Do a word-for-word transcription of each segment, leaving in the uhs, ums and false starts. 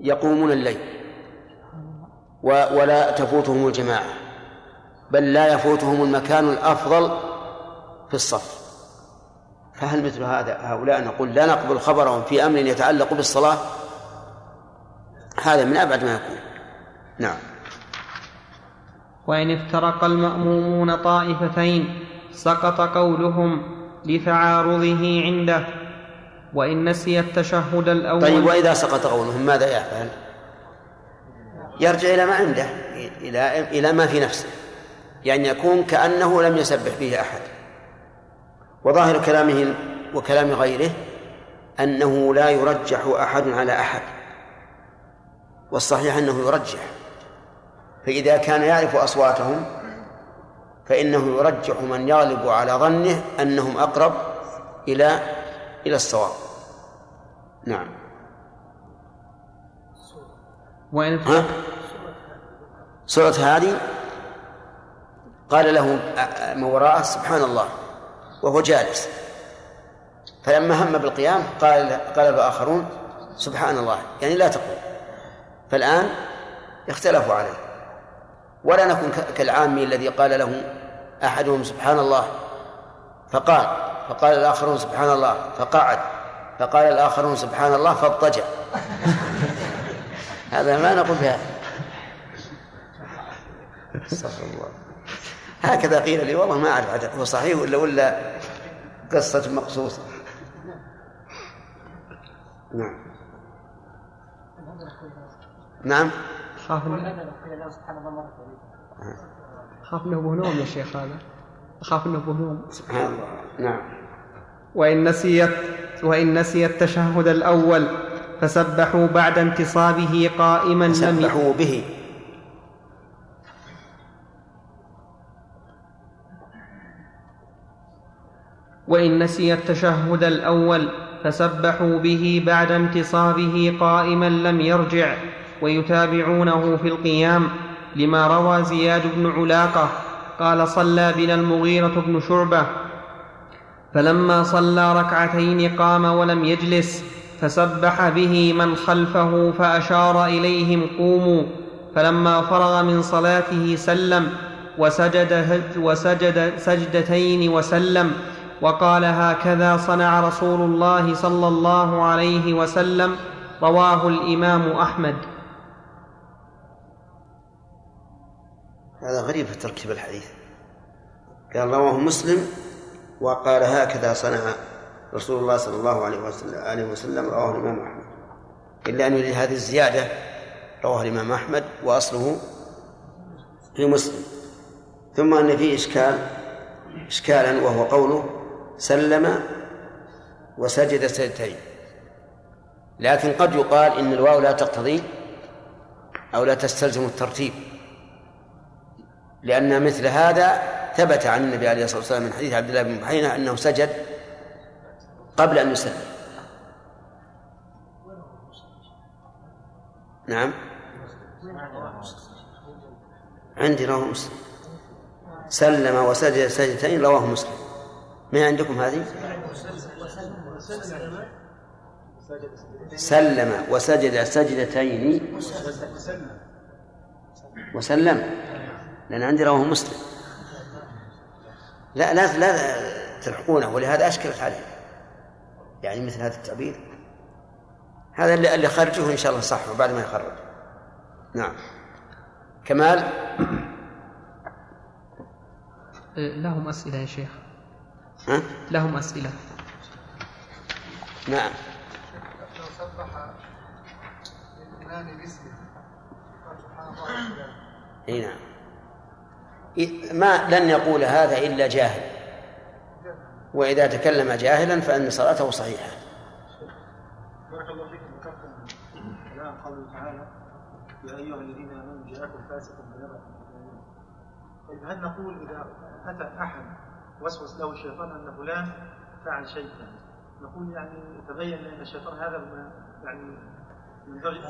يقومون الليل ولا تفوتهم الجماعة، بل لا يفوتهم المكان الأفضل في الصف. فهل مثل هذا هؤلاء نقول لا نقبل خبرهم في أمر يتعلق بالصلاة؟ هذا من أبعد ما يكون. نعم. وإن افترق المأمومون طائفتين سقط قولهم لتعارضه عنده، وإن نسي التشهد الأول. طيب وإذا سقط قولهم ماذا يفعل؟ يرجع إلى ما عنده، إلى إلى ما في نفسه، يعني يكون كأنه لم يسبح به أحد. وظاهر كلامه وكلام غيره أنه لا يرجح أحد على أحد، والصحيح أنه يرجح. فإذا كان يعرف أصواتهم فإنه يرجح من يغلب على ظنه أنهم أقرب إلى إلى الصواب. نعم. ها؟ سورة هذه قال له ما وراءه سبحان الله وهو جالس، فلما هم بالقيام قال قال الآخرون سبحان الله، يعني لا تقول. فالآن اختلفوا عليه، ولا نكون كالعامي الذي قال له أحدهم سبحان الله فقال فقال الآخرون سبحان الله فقعد فقال الآخرون سبحان الله فاضطجع. هذا ما نقول بهذا. استغفر الله. هكذا قيل لي، والله ما أعرف هو صحيح ولا ولا قصة مقصوصة. نعم. نعم. خاف انه بهنوم يا شيخ، هذا خاف انه بهنوم. سبحان الله. نعم. وان نسيت وان نسيت التشهد الاول فسبحوا بعد انتصابه قائما لم يسبحوا به. وان نسيت التشهد الاول فسبحوا به بعد انتصابه قائما لم يرجع، ويتابعونه في القيام، لما روى زياد بن علاقة قال صلى بنا المغيرة بن شعبة فلما صلى ركعتين قام ولم يجلس، فسبح به من خلفه فأشار إليهم قوموا، فلما فرغ من صلاته سلم وسجد, وسجد سجدتين وسلم، وقال هكذا صنع رسول الله صلى الله عليه وسلم. رواه الإمام أحمد. هذا غريب في تركيب الحديث، قال رواه مسلم وقال هكذا صنع رسول الله صلى الله عليه وسلم، رواه الإمام أحمد، إلا أن لهذه الزيادة رواه الإمام أحمد وأصله في مسلم. ثم أن فيه إشكال إشكالا وهو قوله سلم وسجد سجدتين، لكن قد يقال إن الواو لا تقتضي أو لا تستلزم الترتيب، لأن مثل هذا ثبت عن النبي عليه الصلاة والسلام من حديث عبد الله بن بحينة أنه سجد قبل أن يسلم. نعم عندي رواه مسلم، سلم وسجد سجدتين رواه مسلم. ما عندكم هذه؟ سلم وسجد سجدتين وسلم، لأن عندي رواه مسلم. لا لا لا تلحقونه، ولهذا أشكلت عليه يعني مثل هذا التعبير. هذا اللي اللي خرجه إن شاء الله صح وبعد ما يخرج. نعم كمال لهم أسئلة يا شيخ. ها؟ لهم أسئلة. نعم. إيه ما لن يقول هذا إلا جاهل، وإذا تكلم جاهلا فإن صلاته صحيحة. بارك الله فيكم. الآن قوله تعالى يا أيها الذين آمنوا جاءكم فاسق بنبأ، هل نقول إذا أتى أحد وسوس له الشيطان أن فلان فعل شيئا نقول يعني تبين أن الشيطان هذا يعني من درجة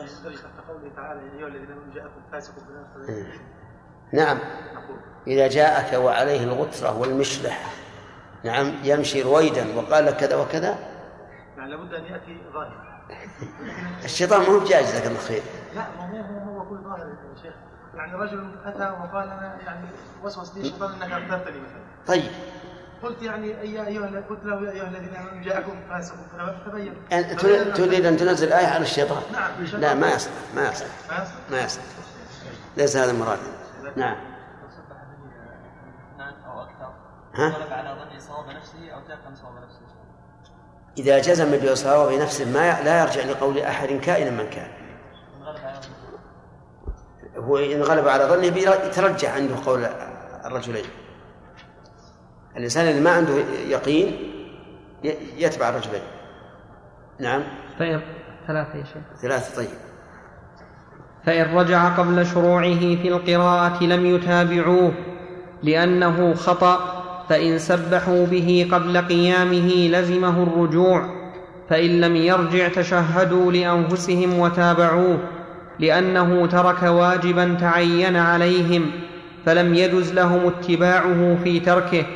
قوله تعالى يا أيها الذين آمنوا جاءكم فاسق بنبأ. نعم. إذا جاءك وعليه الغترة والمشلح نعم يمشي رويدا وقال لك كذا وكذا، يعني لابد أن يأتي ظاهر. الشيطان مو بجائز لك الخير. لا مو هو كل ظاهر يا شيخ، يعني رجل أتى وقال أنا يعني وسوس لي الشيطان أنك أغتبت لي مثلا. طيب. قلت يعني أي أيها قلت له يا أيها الذين آمنوا جاءكم فاسق فتبين. يعني تريد أن تنزل آية على الشيطان؟ نعم. لا ما يصلح ما يصلح ما يصلح. ليس هذا مراد. نعم. أو أكثر. ها؟ غلب على ظني صواب نفسه أو تيقن صواب نفسه. إذا جزم بصواب نفسه ما لا يرجع لقول أحد كائنا من كان. هو إن غلب على ظنه يترجع عنده قول الرجلين. الإنسان اللي ما عنده يقين يتبع الرجلين. نعم. طيب ثلاثة يا شيخ. ثلاثة طيب. فإن رجع قبل شروعه في القراءة لم يتابعوه لأنه خطأ، فإن سبحوا به قبل قيامه لزمه الرجوع، فإن لم يرجع تشهدوا لأنفسهم وتابعوه لأنه ترك واجبا تعين عليهم فلم يجز لهم اتباعه في تركه.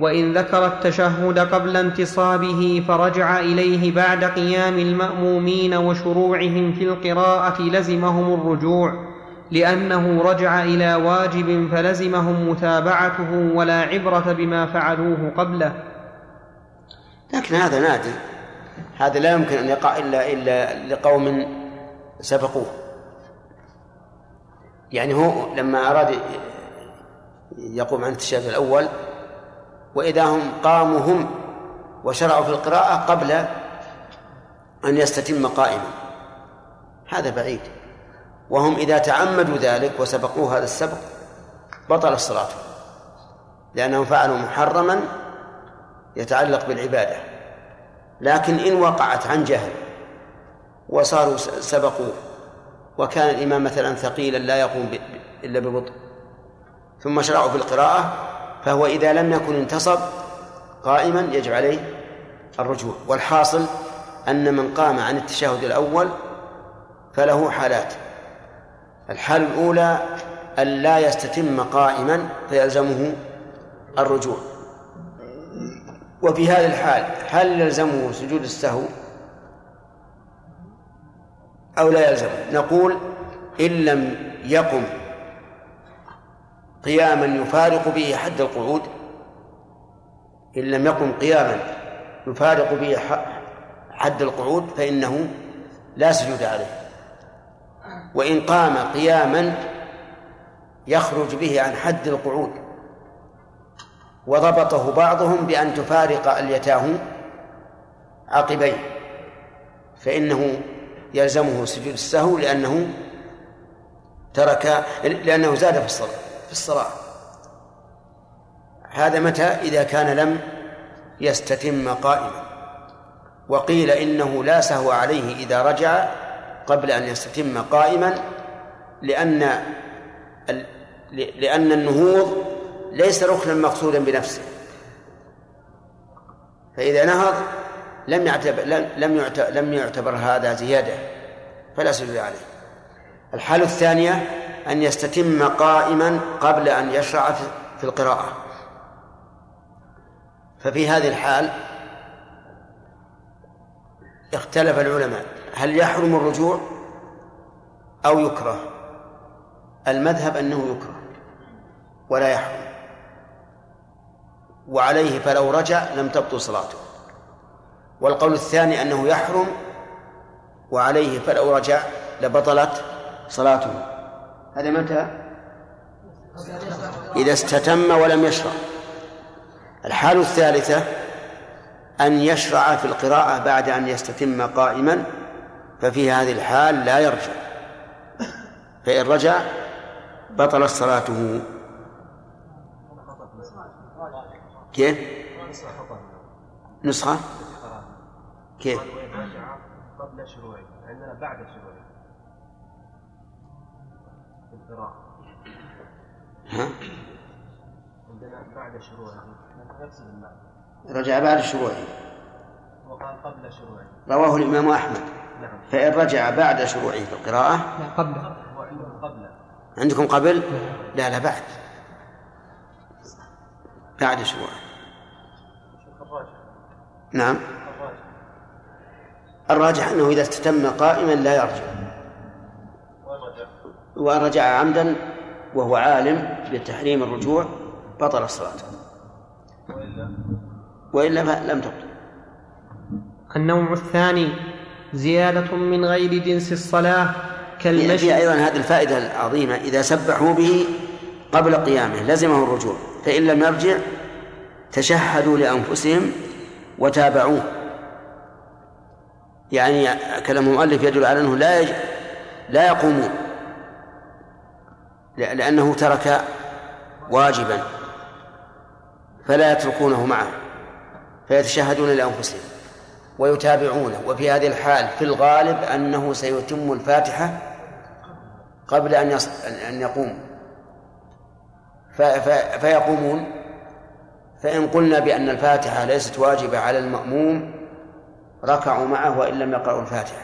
وإن ذكر التشهد قبل انتصابه فرجع إليه بعد قيام المأمومين وشروعهم في القراءة لزمهم الرجوع لأنه رجع إلى واجب فلزمهم متابعته ولا عبرة بما فعلوه قبله. لكن هذا نادر، هذا لا يمكن أن يقع إلا, إلا لقوم سبقوه. يعني هو لما أراد يقوم عن التشهد الأول وإذا هم قاموا هم وشرعوا في القراءة قبل أن يستتم قائما، هذا بعيد. وهم إذا تعمدوا ذلك وسبقوه هذا السبق بطل صلاته، لأنهم فعلوا محرما يتعلق بالعبادة. لكن إن وقعت عن جهل وصاروا سبقوه وكان الإمام مثلا ثقيلا لا يقوم إلا ببطء ثم شرعوا في القراءة، فهو إذا لم يكن انتصب قائما يجب عليه الرجوع. والحاصل أن من قام عن التشهد الأول فله حالات: الحال الأولى أن لا يستتم قائما فيلزمه الرجوع، وفي هذا الحال هل يلزمه سجود السهو أو لا يلزمه؟ نقول إن لم يقم قياما يفارق به حد القعود، إن لم يقم قياما يفارق به حد القعود فإنه لا سجود عليه. وإن قام قياما يخرج به عن حد القعود وضبطه بعضهم بأن تفارق أليتاه عقبيه فإنه يلزمه سجود السهو لأنه ترك لأنه زاد في الصلاة في الصلاة هذا متى؟ إذا كان لم يستتم قائما. وقيل إنه لا سهو عليه إذا رجع قبل أن يستتم قائما لأن لأن النهوض ليس ركنا مقصودا بنفسه، فإذا نهض لم يعتبر لم يعتبر لم يعتبر هذا زيادة فلا سجود عليه. الحالة الثانية أن يستتم قائما قبل أن يشرع في القراءة، ففي هذه الحال اختلف العلماء هل يحرم الرجوع أو يكره؟ المذهب أنه يكره ولا يحرم، وعليه فلو رجع لم تبطل صلاته. والقول الثاني أنه يحرم وعليه فلو رجع لبطلت صلاته. هذا متى؟ إذا استتم ولم يشرع. الحال الثالثة أن يشرع في القراءة بعد أن يستتم قائما، ففي هذه الحال لا يرجع، فإن رجع بطل صلاته. كيف؟ نسخة كيف؟ قبل شروعه عندنا بعد شروعه القراءة عندنا بعد شروعه نفس المعنى رجع بعد شروعه وقال قبل شروعه رواه الإمام أحمد. فإن رجع بعد شروعه في القراءة قبل عندكم قبل لا لا بعد بعد شروعه. نعم الراجح أنه إذا استتم قائما لا يرجع، وإن رجع عمدا وهو عالم بتحريم الرجوع بطل الصلاة، وإلا لم تبطل. النوع الثاني زيادة من غير جنس الصلاة كالمشي. أيضا هذه الفائدة العظيمة، إذا سبحوا به قبل قيامه لزمه الرجوع، فإن لم يرجع تشهدوا لأنفسهم وتابعوه. يعني كلام المؤلف يدل على أنه لا يج... لا يقومون لأنه ترك واجبا فلا يتركونه معه، فيتشهدون لأنفسهم ويتابعونه. وفي هذه الحال في الغالب أنه سيتم الفاتحة قبل أن, يص... أن يقوم ف... ف... فيقومون. فإن قلنا بأن الفاتحة ليست واجبة على المأموم ركعوا معه وإن لم يقرأوا الفاتحة،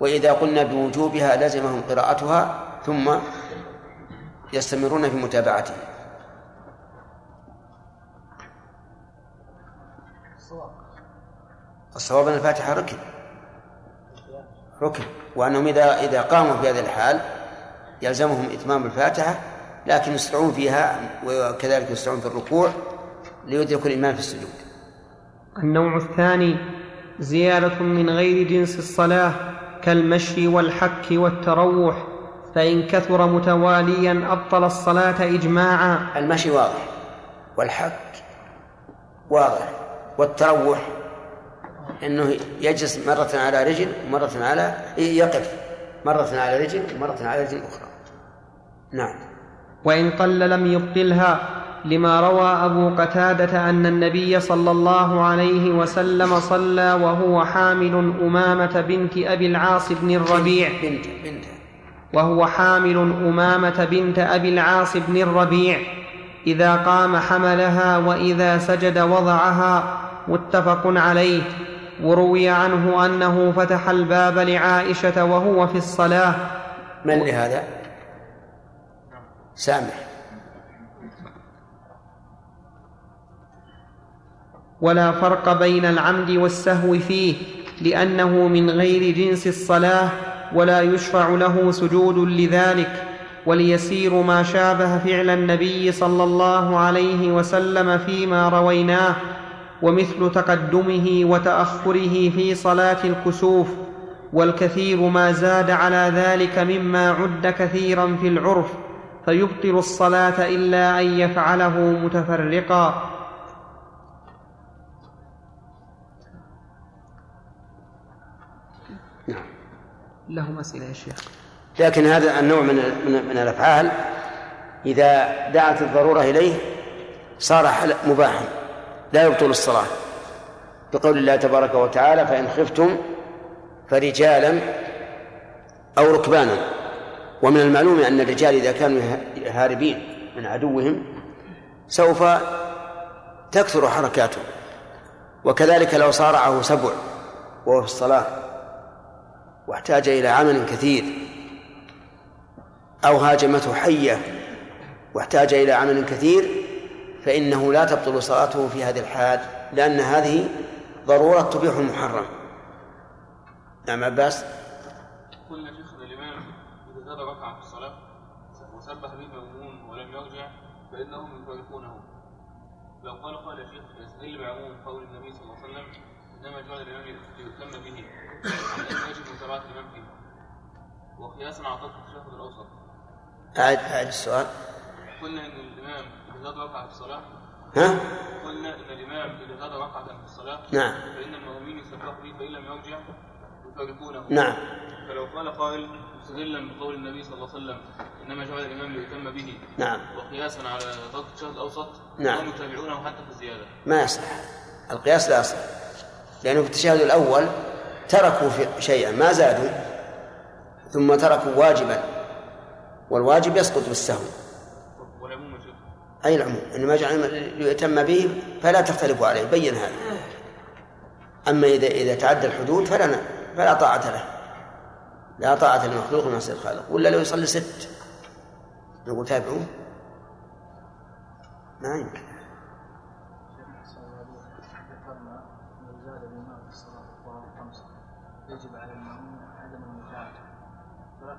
وإذا قلنا بوجوبها لزمهم قراءتها ثم يستمرون في متابعته. الصواب أن الفاتحة ركن ركن وأنهم إذا إذا قاموا في هذا الحال يلزمهم إتمام الفاتحة، لكن يسرعون فيها وكذلك يسرعون في الركوع ليدركوا الإمام في السجود. النوع الثاني زيادة من غير جنس الصلاة كالمشي والحك والتروح، فإن كثر متواليا أبطل الصلاة إجماعا. المشي واضح، والحك واضح، والتروح أنه يجلس مرة على رجل مرة على يقف مرة على رجل مرة على رجل أخرى. نعم. وإن قل لم يبطلها لما روى أبو قتادة أن النبي صلى الله عليه وسلم صلى وهو حامل أمامة بنت أبي العاص بن الربيع بنت بنت وهو حامل أمامة بنت أبي العاص بن الربيع إذا قام حملها وإذا سجد وضعها، متفق عليه. وروي عنه أنه فتح الباب لعائشة وهو في الصلاة. من لهذا؟ سامح. ولا فرق بين العمد والسهو فيه لأنه من غير جنس الصلاة ولا يشفع له سجود لذلك، وليسير ما شابه فعل النبي صلى الله عليه وسلم فيما رويناه، ومثل تقدمه وتأخره في صلاة الكسوف، والكثير ما زاد على ذلك مما عد كثيرا في العرف، فيبطل الصلاة إلا أن يفعله متفرقا. لهم أسئلة يا شيخ. لكن هذا النوع من من الأفعال إذا دعت الضرورة إليه صار مباحا لا يبطل الصلاة، بقول الله تبارك وتعالى: فإن خفتم فرجالا أو ركبانا. ومن المعلوم أن الرجال إذا كانوا هاربين من عدوهم سوف تكثر حركاتهم، وكذلك لو صارعه سبع وهو في الصلاة واحتاج إلى عمل كثير، أو هاجمته حية واحتاج إلى عمل كثير، فإنه لا تبطل صلاته في هذه الحال، لأن هذه ضرورة تبيح المحرم. نعم عباس. قلنا شيخنا الإمام إذا زاد ركعة في الصلاة وسبح بالمأمون ولم يرجع فإنهم يفارقونه. لو قال قال شيخ يستدل بعموم قول النبي صلى الله عليه وسلم: إنما جعل الإمام ليؤتم به، لأنه يجب متابعة الإمام فيه، وقياسا على طريق التشهد الأوسط. أعد أعد السؤال. قلنا إن الإمام إذا زاد ركعة في الصلاة ها؟ قلنا إن الإمام إذا زاد ركعة في الصلاة نعم فإن المأمومين يسبح به فإن لم يرجع يفارقونه. نعم. فلو قال قائل مستدلا بقول النبي صلى الله عليه وسلم: إنما جعل الإمام ليؤتم به نعم وقياسا على طريق التشهد الأوسط نعم يتابعونه حتى في الزيادة، ما يصلح القياس، لا يصلح، لأنه في التشهد الأول تركوا شيئا ما زادوا، ثم تركوا واجبا، والواجب يسقط بالسهو. والعموم أي العموم إنما جعل ليتم به فلا تختلفوا عليه، بين هذا. أما إذا إذا تعدى الحدود فلا فلا طاعة له، لا طاعة لمخلوق معصية الخالق. ولا لو يصلي ست نقول تابعوه ما يمكن.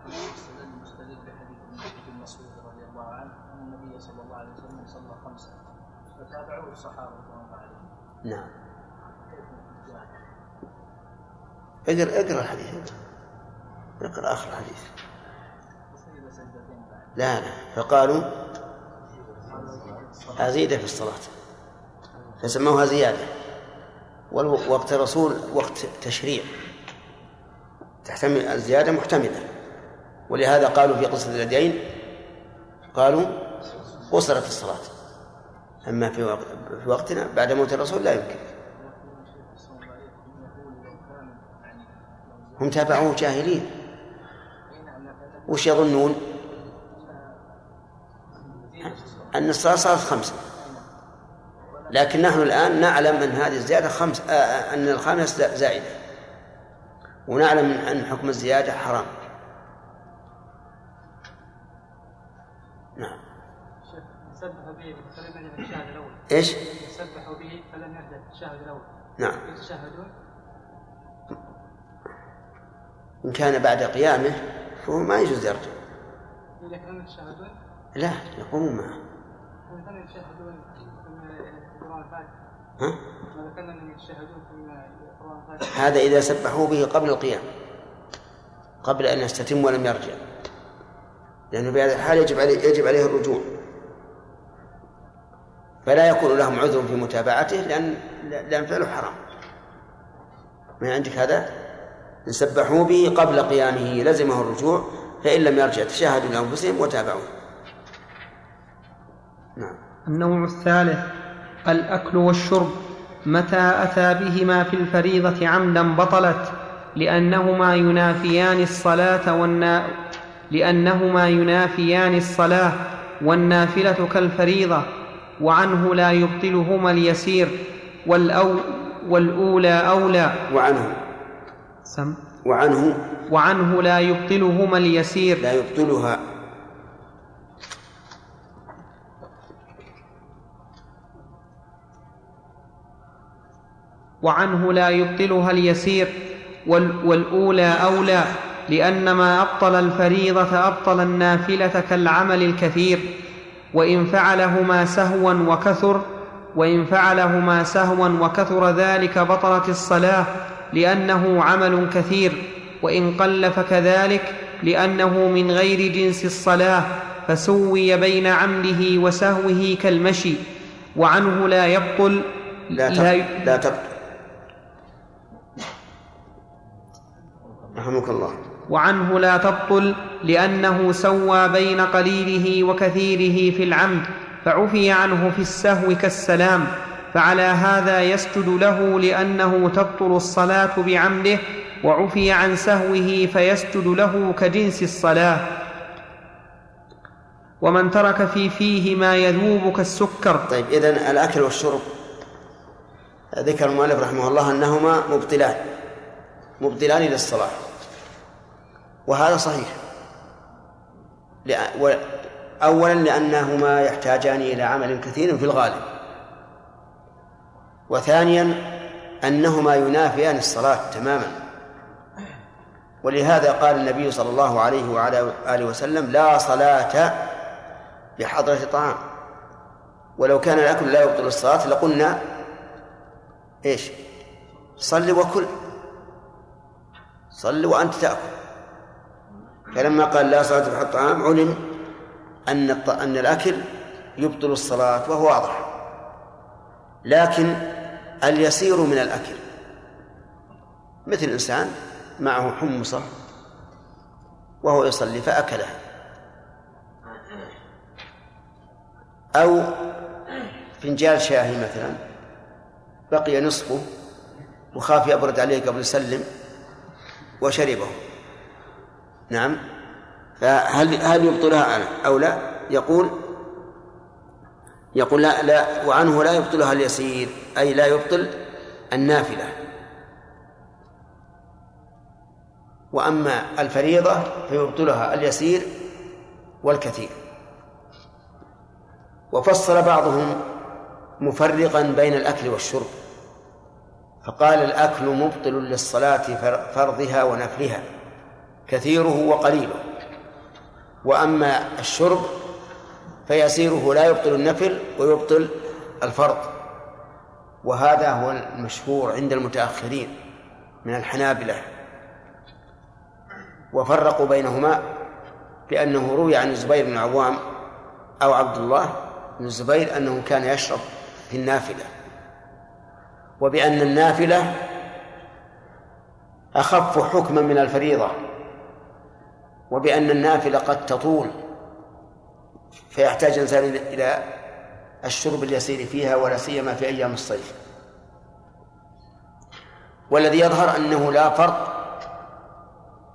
نعم. اقرأ اقرأ الحديث انت. اقرأ آخر الحديث. لا لا. فقالوا أزيد في الصلاة. فسموها زيادة. والوقت رسول وقت تشريع. تحتمل الزيادة محتملة. ولهذا قالوا في قصة اليدين قالوا قصرت الصلاة. أما في وقتنا بعد موت الرسول لا يمكن. هم تابعوه جاهلين. وش يظنون؟ أن الصلاة صارت خمسة. لكن نحن الآن نعلم أن هذه الزيادة خمس آه أن الخامس زائدة. ونعلم أن حكم الزيادة حرام. نعم. سبحوا به فلم يردد الشهد الأول. إيش؟ سبحوا به فلم يردد الشهد الأول. نعم. يتشهدون. إن كان بعد قيامه فهو ما يجوز يرجع. إذا كانوا يتشهدون؟ لا يقومون معه. إذا كانوا يتشهدون في القرآن الفاتح. ها؟ إذا كانوا يتشهدون في القرآن الفاتح. هذا إذا سبحوا به قبل القيام. قبل أن يستتم ولم يرجع. لأنه بهذا الحال يجب عليه يجب عليه الرجوع. فلا يكون لهم عذر في متابعته لأن لأن فعله حرام. ما عندك هذا؟ إن سبحوا به قبل قيامه لزمه الرجوع، فإن لم يرجع تشاهدوا لأنفسهم وتابعوه. نعم. النوع الثالث الأكل والشرب متى أتى بهما في الفريضة عمدا بطلت، لأنهما ينافيان الصلاة والنا لأنهما ينافيان الصلاة والنافلة كالفريضة، وعنه لا يبطلهما اليسير والأو والأولى أولى وعنه سم وعنه وعنه لا يبطلهما اليسير لا يبطلها وعنه لا يبطلها اليسير وال والأولى أولى، لأن ما أبطل الفريضة أبطل النافلة كالعمل الكثير، وإن فعلهما سهوا وكثر وإن فعلهما سهوا وكثر ذلك بطلت الصلاة لأنه عمل كثير، وإن قل فكذلك لأنه من غير جنس الصلاة، فسوي بين عمله وسهوه كالمشي، وعنه لا يبطل لا, لا, ي... لا تبطل رحمك الله وعنه لا تبطل لأنه سوى بين قليله وكثيره في العمد، فعفي عنه في السهو كالسلام، فعلى هذا يسجد له لأنه تبطل الصلاة بعمده، وعفي عن سهوه فيسجد له كجنس الصلاة. ومن ترك في فيه ما يذوب كالسكر. طيب إذن الأكل والشرب ذكر المؤلف رحمه الله أنهما مبطلان مبطلان للصلاة، وهذا صحيح. أولا لأنهما يحتاجان إلى عمل كثير في الغالب، وثانيا أنهما ينافيان الصلاة تماما، ولهذا قال النبي صلى الله عليه وعلى آله وسلم لا صلاة بحضرة طعام. ولو كان الأكل لا يبطل الصلاة لقلنا إيش؟ صل وكل، صل وأنت تأكل. فلما قال لا صلاة بحضرة طعام علم أن أن الأكل يبطل الصلاة وهو واضح. لكن اليسير من الأكل مثل إنسان معه حمصة وهو يصلي فأكله، أو فنجال شاهي مثلا بقي نصفه وخاف يبرد عليه قبل يسلم وشربه. نعم. فهل هل يبطلها أو لا؟ يقول يقول لا, لا وعنه لا يبطلها اليسير، أي لا يبطل النافلة. وأما الفريضة فيبطلها اليسير والكثير. وفصل بعضهم مفرقا بين الأكل والشرب، فقال الأكل مبطل للصلاة فرضها ونفلها كثيره وقليله، وأما الشرب فيسيره لا يبطل النفل ويبطل الفرض، وهذا هو المشهور عند المتأخرين من الحنابلة. وفرقوا بينهما بأنه روي عن الزبير بن عوام أو عبد الله بن الزبير أنه كان يشرب في النافلة، وبأن النافلة أخف حكما من الفريضة، وبأن النافلة قد تطول فيحتاج الإنسان إلى الشرب اليسير فيها ولا سيما في أيام الصيف. والذي يظهر أنه لا فرق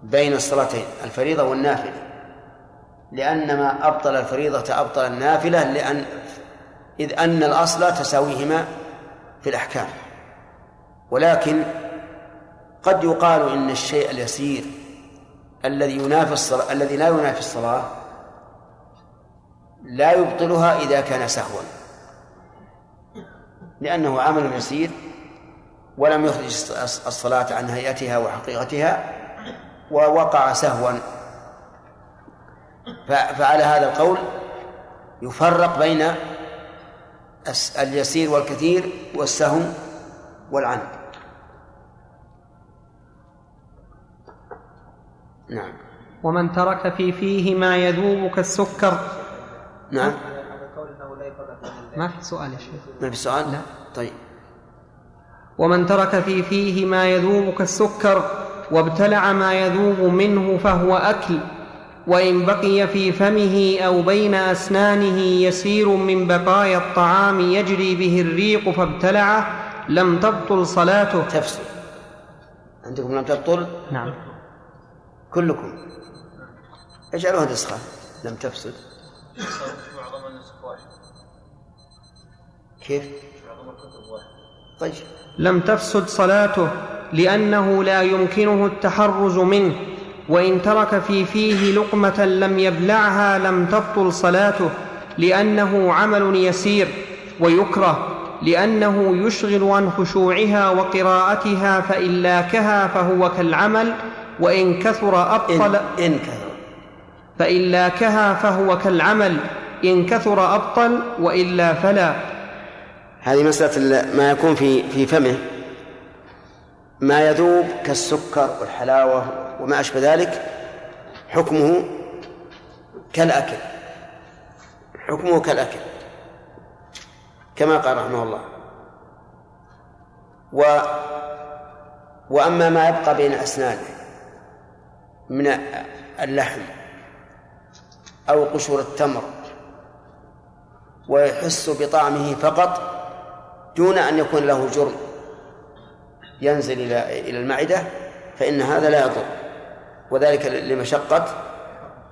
بين الصلاتين الفريضة والنافلة، لأن ما أبطل الفريضة أبطل النافلة، لأن إذ أن الأصل تساويهما في الأحكام. ولكن قد يقال إن الشيء اليسير الذي ينافي الصلاة الذي لا ينافي الصلاة لا يبطلها إذا كان سهوا، لأنه عمل يسير ولم يخرج الصلاة عن هيئتها وحقيقتها ووقع سهوا. فعلى هذا القول يفرق بين اليسير والكثير والسهو والعمد. نعم. ومن ترك في فيه ما يذوب كالسكر. نعم. ما في سؤال يا شيخ؟ ما في سؤال؟ لا. طيب. ومن ترك في فيه ما يذوب كالسكر وابتلع ما يذوب منه فهو أكل، وإن بقي في فمه أو بين أسنانه يسير من بقايا الطعام يجري به الريق فابتلعه لم تبطل صلاته. تفسير عندكم لم تبطل؟ نعم كلكم اجعلوها نسخة. لم تفسد معظم النسخ واحد. كيف؟ معظم الكتب واحد. طيب. لم تفسد صلاته لأنه لا يمكنه التحرز منه، وإن ترك في فيه لقمة لم يبلعها لم تبطل صلاته لأنه عمل يسير، ويكره لأنه يشغل عن خشوعها وقراءتها، فإن لاكها فهو كالعمل وإن كثر أبطل إن, إن كثر فإن لاكها فهو كالعمل إن كثر أبطل وإلا فلا. هذه مسألة ما يكون في, في فمه ما يذوب كالسكر والحلاوة وما أشبه ذلك، حكمه كالأكل حكمه كالأكل كما قال رحمه الله. و وأما ما يبقى بين أسنانه من اللحم أو قشور التمر ويحس بطعمه فقط دون أن يكون له جرم ينزل إلى المعدة فإن هذا لا يضر، وذلك لمشقة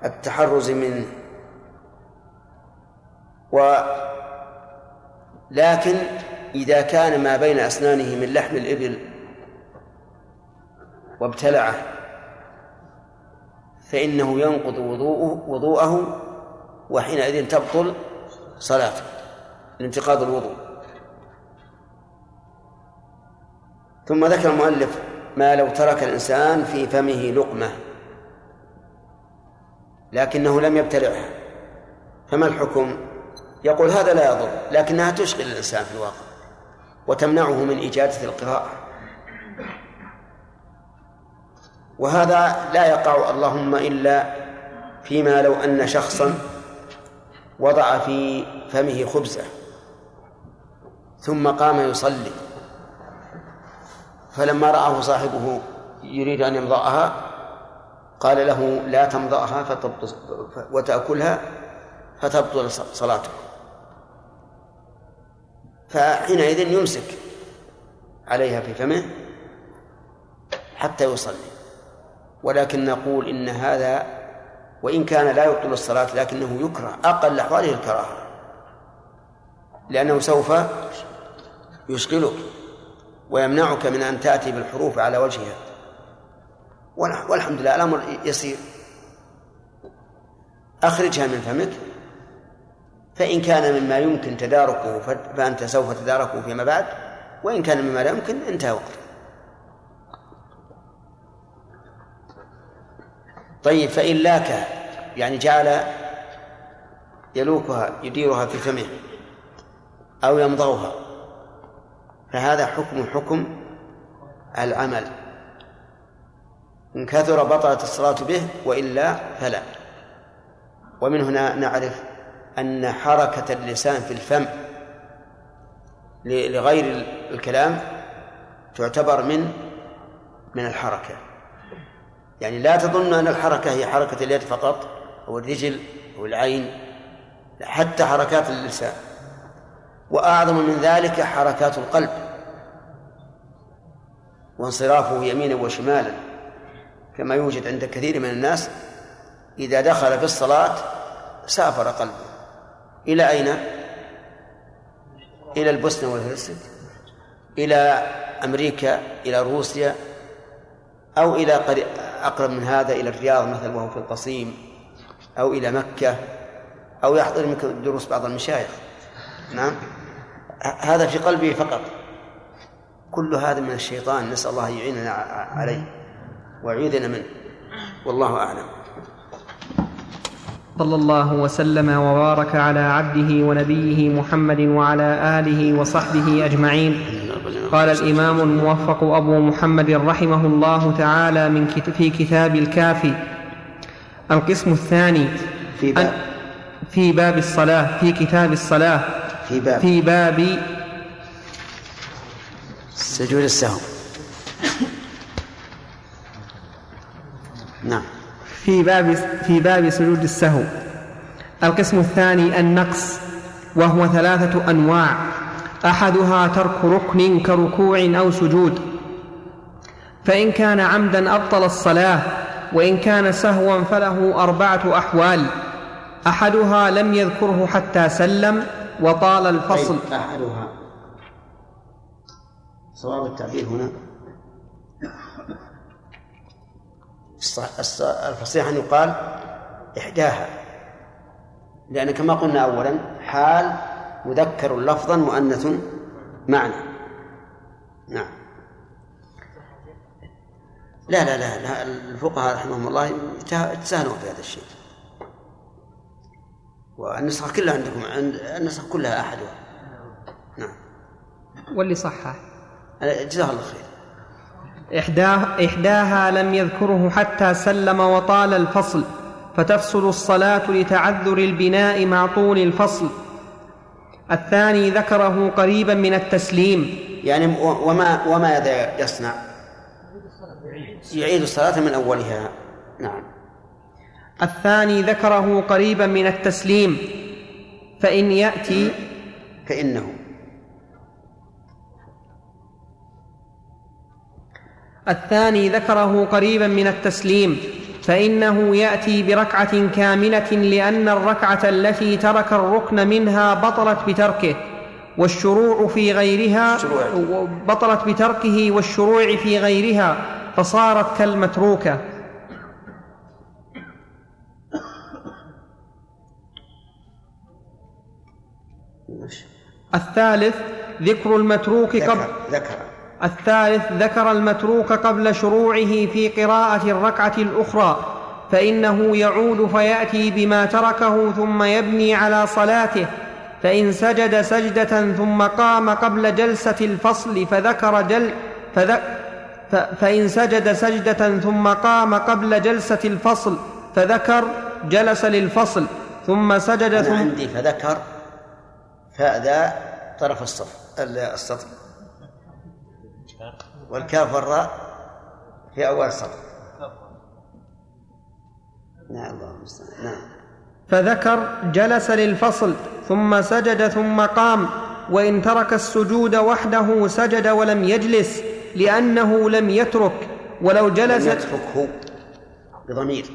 التحرز منه. ولكن إذا كان ما بين أسنانه من لحم الإبل وابتلعه فإنه ينقض وضوءه، وحينئذ تبطل صلاته لانتقاض الوضوء. ثم ذكر المؤلف ما لو ترك الإنسان في فمه لقمة لكنه لم يبتلعها، فما الحكم؟ يقول هذا لا يضر، لكنها تشغل الإنسان في الواقع وتمنعه من إجادة القراءة، وهذا لا يقع اللهم إلا فيما لو أن شخصا وضع في فمه خبزة ثم قام يصلي فلما رآه صاحبه يريد أن يمضغها قال له لا تمضغها وتأكلها فتبطل صلاته، فحينئذ يمسك عليها في فمه حتى يصلي. ولكن نقول إن هذا وإن كان لا يبطل الصلاة لكنه يكره، أقل أحواله الكراهة، لأنه سوف يشغلك ويمنعك من أن تأتي بالحروف على وجهها. والحمد لله الأمر يسير. أخرجها من فمك، فإن كان مما يمكن تداركه فأنت سوف تداركه فيما بعد، وإن كان مما لا يمكن انتهى وقته. طيب. فإن لاك يعني جعل يلوكها يديرها في فمه أو يمضغها، فهذا حكم حكم العمل، إن كثر بطلت الصلاة به وإلا فلا. ومن هنا نعرف أن حركة اللسان في الفم لغير الكلام تعتبر من من الحركة، يعني لا تظن أن الحركة هي حركة اليد فقط أو الرجل أو العين، حتى حركات اللسان. وأعظم من ذلك حركات القلب وانصرافه يمينا وشمالا، كما يوجد عند كثير من الناس إذا دخل في الصلاة سافر قلبه إلى أين؟ إلى البوسنة والهرسك، إلى أمريكا، إلى روسيا، أو إلى أقرب من هذا إلى الرياض مثلا وهو في القصيم، أو إلى مكة، أو يحضر من دروس بعض المشايخ. نعم، هذا في قلبه فقط. كل هذا من الشيطان، نسأل الله يعيننا عليه ويعيذنا منه، والله أعلم. صلى الله وسلم وبارك على عبده ونبيه محمد وعلى آله وصحبه أجمعين. قال الإمام الموفق أبو محمد رحمه الله تعالى من كت... في كتاب الكافي القسم الثاني في باب, في باب الصلاة في كتاب الصلاة في باب, في باب سجود السهو. نعم، في باب في باب سجود السهو. القسم الثاني النقص، وهو ثلاثة أنواع، أحدها ترك ركن كركوع أو سجود، فإن كان عمدا أبطل الصلاة، وإن كان سهوا فله أربعة أحوال. أحدها لم يذكره حتى سلم وطال الفصل. طيب، أحدها صواب التعبير هنا الفصيح أن يقال إحداها، لأن كما قلنا أولا حال مذكر لفظا مؤنث معنى. نعم، لا لا لا, لا الفقهاء رحمهم الله تساهلوا في هذا الشيء، والنسخة كلها عندكم، النسخة كلها أحدها. نعم، واللي صحها جزاه الله خير. إحداه إحداها لم يذكره حتى سلم وطال الفصل، فتفصل الصلاة لتعذر البناء مع طول الفصل. الثاني ذكره قريبا من التسليم، يعني وما وماذا يصنع؟ يعيد الصلاة من أولها. نعم. الثاني ذكره قريبا من التسليم، فإن يأتي فإنه الثاني ذكره قريبا من التسليم فإنه يأتي بركعة كاملة، لأن الركعة التي ترك الركن منها بطلت بتركه والشروع في غيرها بطلت بتركه والشروع في غيرها فصارت كالمتروكة. الثالث ذكر المتروك قبل ذكر الثالث ذكر المتروك قبل شروعه في قراءة الركعة الأخرى، فإنه يعود فيأتي بما تركه ثم يبني على صلاته، فإن سجد سجدة ثم قام قبل جلسة الفصل فذكر جل فذ فإن سجد سجدة ثم قام قبل جلسة الفصل فذكر جلس للفصل ثم سجد ثم عندي فذكر فذا طرف الصف السطر، والكاف والراء في أول سطر. نعم، الله المستعان. نعم، فذكر جلس للفصل ثم سجد ثم قام، وإن ترك السجود وحده سجد ولم يجلس، لأنه لم يترك، ولو جلس يتركه بضمير.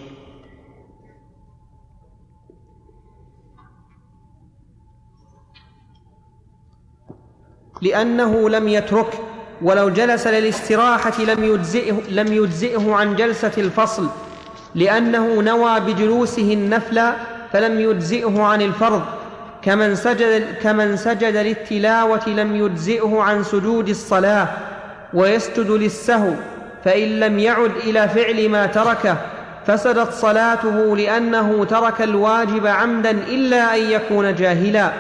لأنه لم يترك ولو جلس للاستراحة لم يجزئه, لم يجزئه عن جلسة الفصل، لأنه نوى بجلوسه النفل فلم يجزئه عن الفرض، كمن سجد, كمن سجد للتلاوة لم يجزئه عن سجود الصلاة. ويسجد للسهو، فإن لم يعد إلى فعل ما تركه فسدت صلاته لأنه ترك الواجب عمدا إلا أن يكون جاهلا.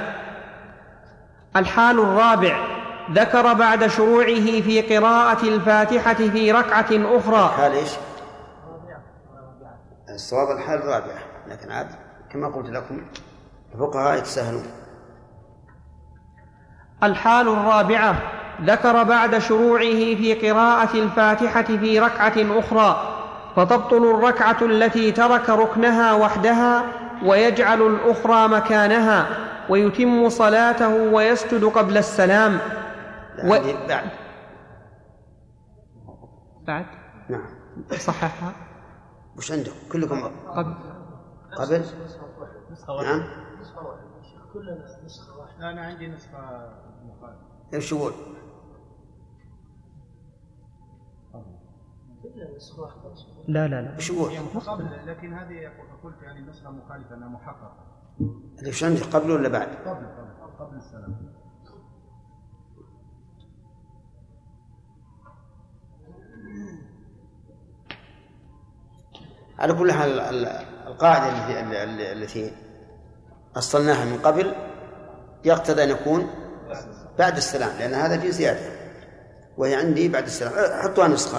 الحال الرابع: ذكر بعد شروعه في قراءة الفاتحة في ركعة أخرى. الحال إيش؟ الصواب الحال الرابع، لكن عاد كما قلت لكم الفقهاء يتساهلون. الحال الرابعة: ذكر بعد شروعه في قراءة الفاتحة في ركعة أخرى، فتبطل الركعة التي ترك ركنها وحدها ويجعل الأخرى مكانها ويتم صلاته ويسجد قبل السلام. و... بعد بعد نعم صححها. وش عندكم كلكم قبل قبل نعم كلنا نسخة واحدة. أنا عندي نسخة مقال. إيش يقول؟ لا لا لا. إيش يقول؟ لكن هذه قلت يعني نسخة مخالفة أنا محقق. إيش عندك قبل ولا بعد؟ قبل قبل قبل السلام. على كل حال القاعدة التي أصلناها من قبل يقتضي أن يكون بعد السلام، لأن هذا فيه زيادة وهي عندي بعد السلام. حطوها نسخة.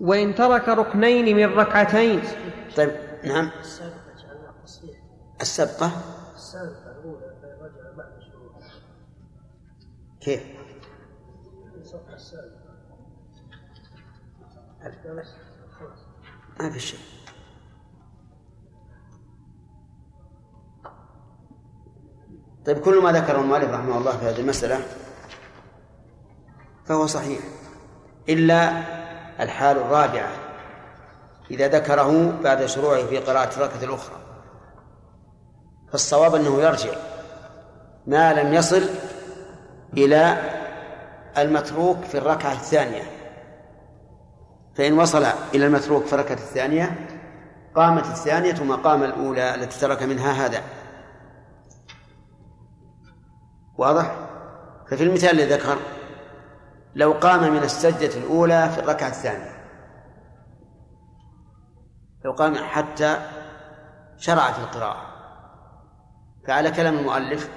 وإن ترك ركنين من ركعتين. طيب نعم. السبقة السابقة الأولى فيرجع بعد شروعها. كيف؟ السبقة السابقة ما في شيء. طيب كل ما ذكره المؤلف رحمه الله في هذه المسألة فهو صحيح إلا الحال الرابعة إذا ذكره بعد شروعه في قراءة الركعة الأخرى، فالصواب أنه يرجع ما لم يصل إلى المتروك في الركعة الثانية، فإن وصل إلى المتروك في الركعة الثانية قامت الثانية مقام الأولى التي ترك منها هذا. واضح؟ ففي المثال الذي ذكر لو قام من السجدة الأولى في الركعة الثانية، لو قام حتى شرع في القراءة، فعلى كلام المؤلف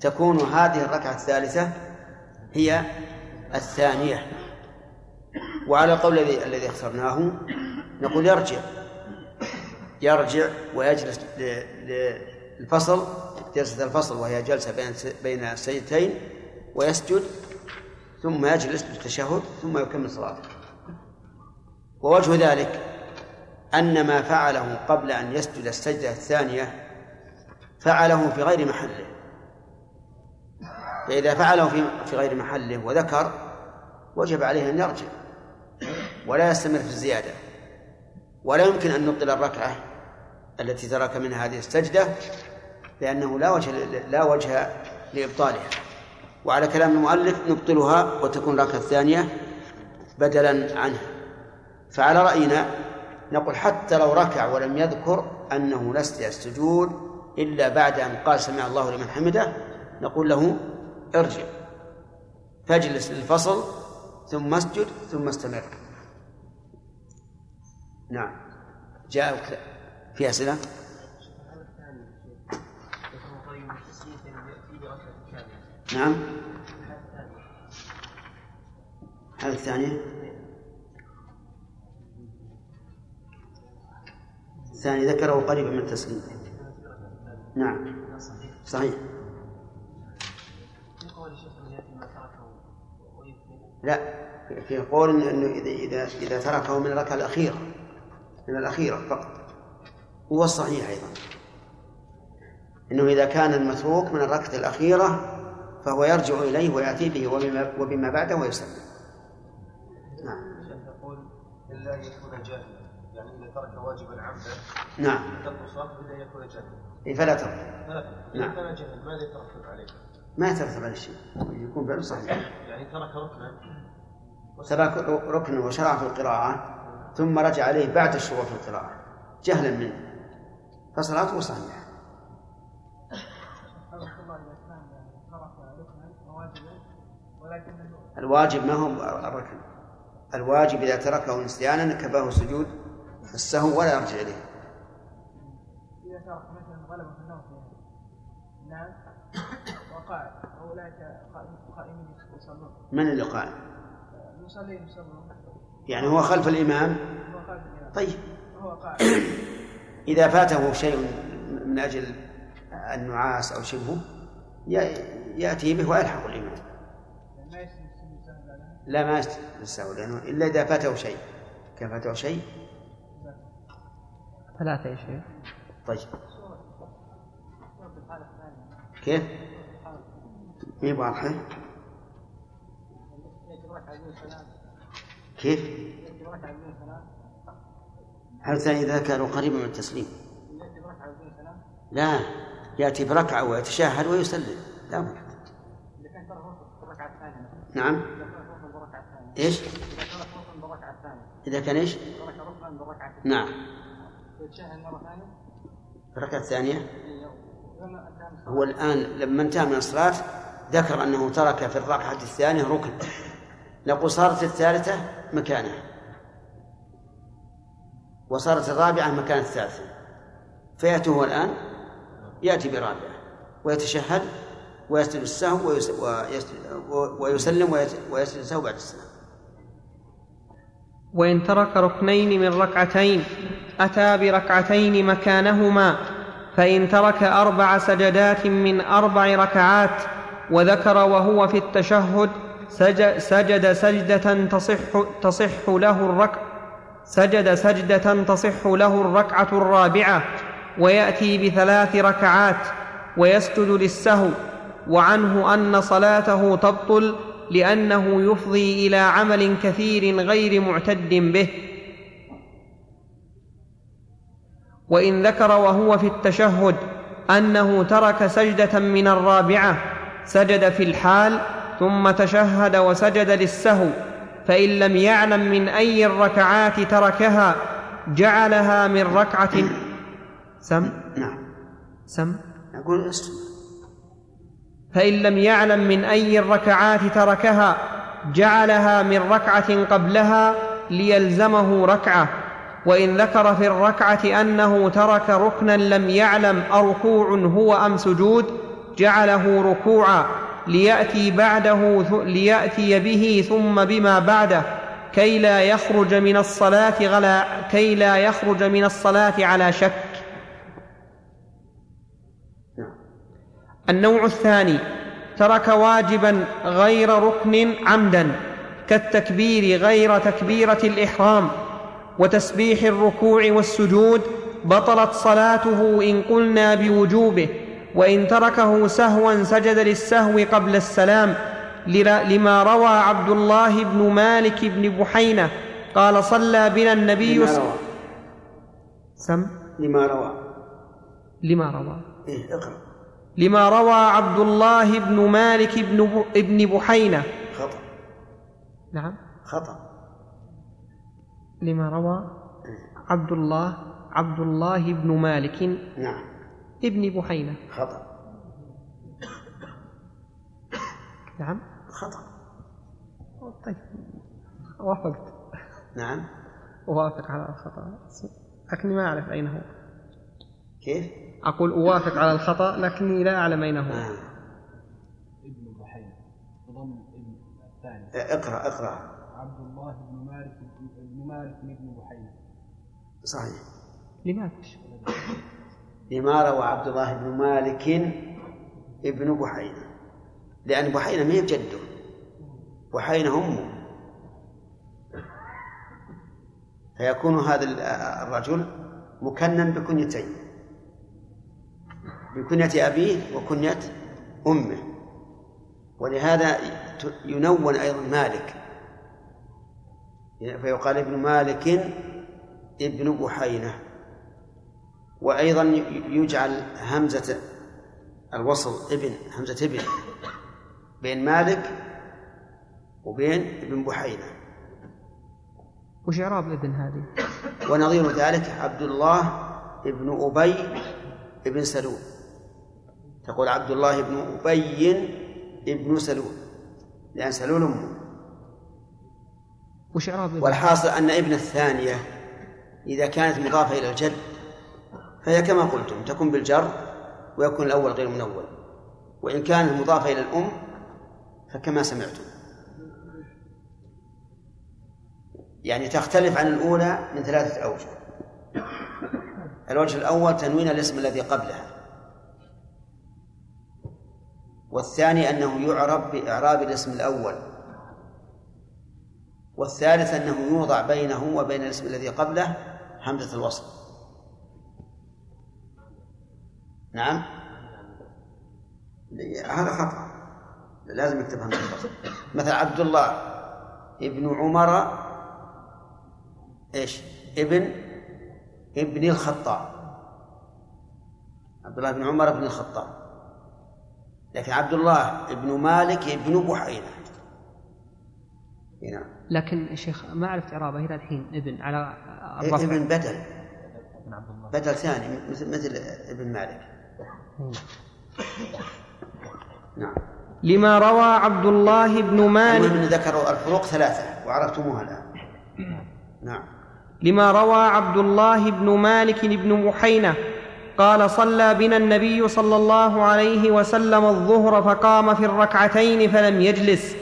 تكون هذه الركعة الثالثة هي الثانية، وعلى القول الذي اخترناه نقول يرجع يرجع ويجلس للفصل جلسة الفصل وهي جلسة بين السجدتين ويسجد ثم يجلس للتشهد ثم يكمل صلاته. ووجه ذلك أن ما فعله قبل أن يسجد السجدة الثانية فعله في غير محله، فإذا فعله في غير محله وذكر وجب عليه أن يرجع ولا يستمر في الزيادة، ولا يمكن أن نبطل الركعة التي ترك منها هذه السجدة لأنه لا وجه لا وجه لإبطالها. وعلى كلام المؤلف نبطلها وتكون الركعة الثانية بدلا عنها. فعلى رأينا نقول حتى لو ركع ولم يذكر أنه لسنا السجود إلا بعد أن قال سمع الله لمن حمده نقول له ارجع فاجلس للفصل ثم اسجد ثم استمر. نعم جاءك في أسئلة؟ نعم الحالة الثانية الثاني ذكره قريبا من التسليم. نعم صحيح. لا في قول انه اذا اذا تركه من الركعه الاخيره من الاخيره فقط، هو الصحيح ايضا انه اذا كان المتروك من الركعه الاخيره فهو يرجع اليه وياتي به وبما, وبما بعده ويسلم. نعم تقول الا يكون جاهلا، يعني اذا ترك واجبا عمدا نعم الا يكون جاهلا فلا ترتب. نعم. ماذا يترتب عليه؟ ما ترتب على شيء. يكون بأمر صحيح. يعني ترك ركنا. ترك ركنا وشرع في القراءة ثم رجع عليه بعد الشروع في القراءة جهلا منه. فصلاته صحيحة. الواجب ما هو الركن، الواجب إذا تركه نسيانا نكباه سجود السهو ولا يرجع إليه. إذا ترك مثلا غلبة النوم نام وقاعد أولئك قائمين يصلون. من اللي قائم؟ المصلين يصلون. يعني هو خلف الإمام؟ هو خلف الإمام. طيب. هو قاعد. إذا فاته شيء من أجل النعاس أو شبهه يأتي به ويلحق الإمام. لا ما يستوي السهو لأنه إلا إذا فاته شيء. كان فاته شيء؟ ثلاثة يا شيخ. طيب. كيف؟ مين واضحة؟ كيف؟ حتى إذا كانوا قريبا من التسليم. لا يأتي بركعة ويتشهد ويسلم. لا بد. نعم. إيش؟ إذا كان إيش؟ نعم. الركعة الثانية هو الآن لما انتهى من الصلاة ذكر أنه ترك في الركعة الثانية ركن، لقوا صارت الثالثة مكانها وصارت الرابعة مكان الثالثة، فيأتي هو الآن يأتي برابعة ويتشهد ويسجد السهو ويسلم ويسجد السهو بعد السلام. وإن ترك ركنين من ركعتين أتى بركعتين مكانهما، فإن ترك أربع سجدات من أربع ركعات وذكر وهو في التشهد سجد, سجد سجدة تصح, تصح له الركع سجد سجدة تصح له الركعة الرابعة ويأتي بثلاث ركعات ويسجد للسهو، وعنه أن صلاته تبطل لأنه يفضي إلى عمل كثير غير معتد به. وإن ذكر وهو في التشهد أنه ترك سجدة من الرابعة سجد في الحال ثم تشهد وسجد للسهو، فإن لم يعلم من أي الركعات تركها جعلها من ركعة سم نعم سم أقول أستم فإن لم يعلم من أي الركعات تركها جعلها من ركعة قبلها ليلزمه ركعة. وإن ذكر في الركعة أنه ترك ركنا لم يعلم أركوع هو أم سجود جعله ركوعا ليأتي, بعده ليأتي به ثم بما بعده كي لا يخرج من الصلاة, غلا كي لا يخرج من الصلاة على شك. النوع الثاني ترك واجبا غير ركن عمدا كالتكبير غير تكبيرة الإحرام وتسبيح الركوع والسجود بطلت صلاته إن قلنا بوجوبه. وإن تركه سهوا سجد للسهو قبل السلام لما روى عبد الله بن مالك ابن بحينة قال صلى بنا النبي لما روى سم لما روى لما روى إيه اقرأ لما روى عبد الله بن مالك ابن بحينة خطأ نعم خطأ لما روى عبد الله عبد الله بن مالك نعم ابن بحينة خطأ نعم خطأ طيب وافقت نعم أوافق على الخطأ لكني ما أعرف أين هو. كيف؟ أقول أوافق على الخطأ لكني لا أعلم أين هو. آه. ابن بحينة ضم ابن الثاني اقرأ اقرأ عبد الله بن مالك مالك ابن بحينة صحيح لماذا؟ لما روى عبد الله بن مالك ابن بحينة لأن بحينة ما هي جده، بحينة أمه، فيكون هذا الرجل مكنن بكنيتين بكنية أبيه وكنية أمه، ولهذا ينون أيضا مالك فيقال ابن مالك ابن بحينة. وأيضا يجعل همزة الوصل ابن همزة ابن بين مالك وبين ابن بحينة. وش إعراب ابن هذه؟ ونظير ذلك عبد الله ابن أبي ابن سلول، تقول عبد الله ابن أبي ابن سلول لأن سألون أمه. وش إعراب؟ والحاصل أن ابن الثانية إذا كانت مضافة إلى الجد فهي كما قلتم تكون بالجر ويكون الأول غير منول، وإن كانت مضافة إلى الأم فكما سمعتم يعني تختلف عن الأولى من ثلاثة أوجه. الوجه الأول تنوين الاسم الذي قبلها، والثاني أنه يعرب بإعراب الاسم الأول، والثالث أنه يوضع بينه وبين الاسم الذي قبله همزة الوصل. نعم هذا خطأ لازم يكتب همزة الوصل. مثلا عبد الله ابن عمر ايش ابن ابن الخطاب، عبد الله بن عمر ابن الخطاب، لكن عبد الله ابن مالك ابن بحينة. هنا لكن الشيخ ما عرفت إعرابه هنا الحين. ابن على الرفع ابن بدل بدل ثاني مثل مثل ابن مالك. نعم لما روى عبد الله بن مالك من ذكروا الفروق ثلاثة وعرفتموها الآن. نعم لما روى عبد الله بن مالك بن بحينة قال صلى بنا النبي صلى الله عليه وسلم الظهر فقام في الركعتين فلم يجلس،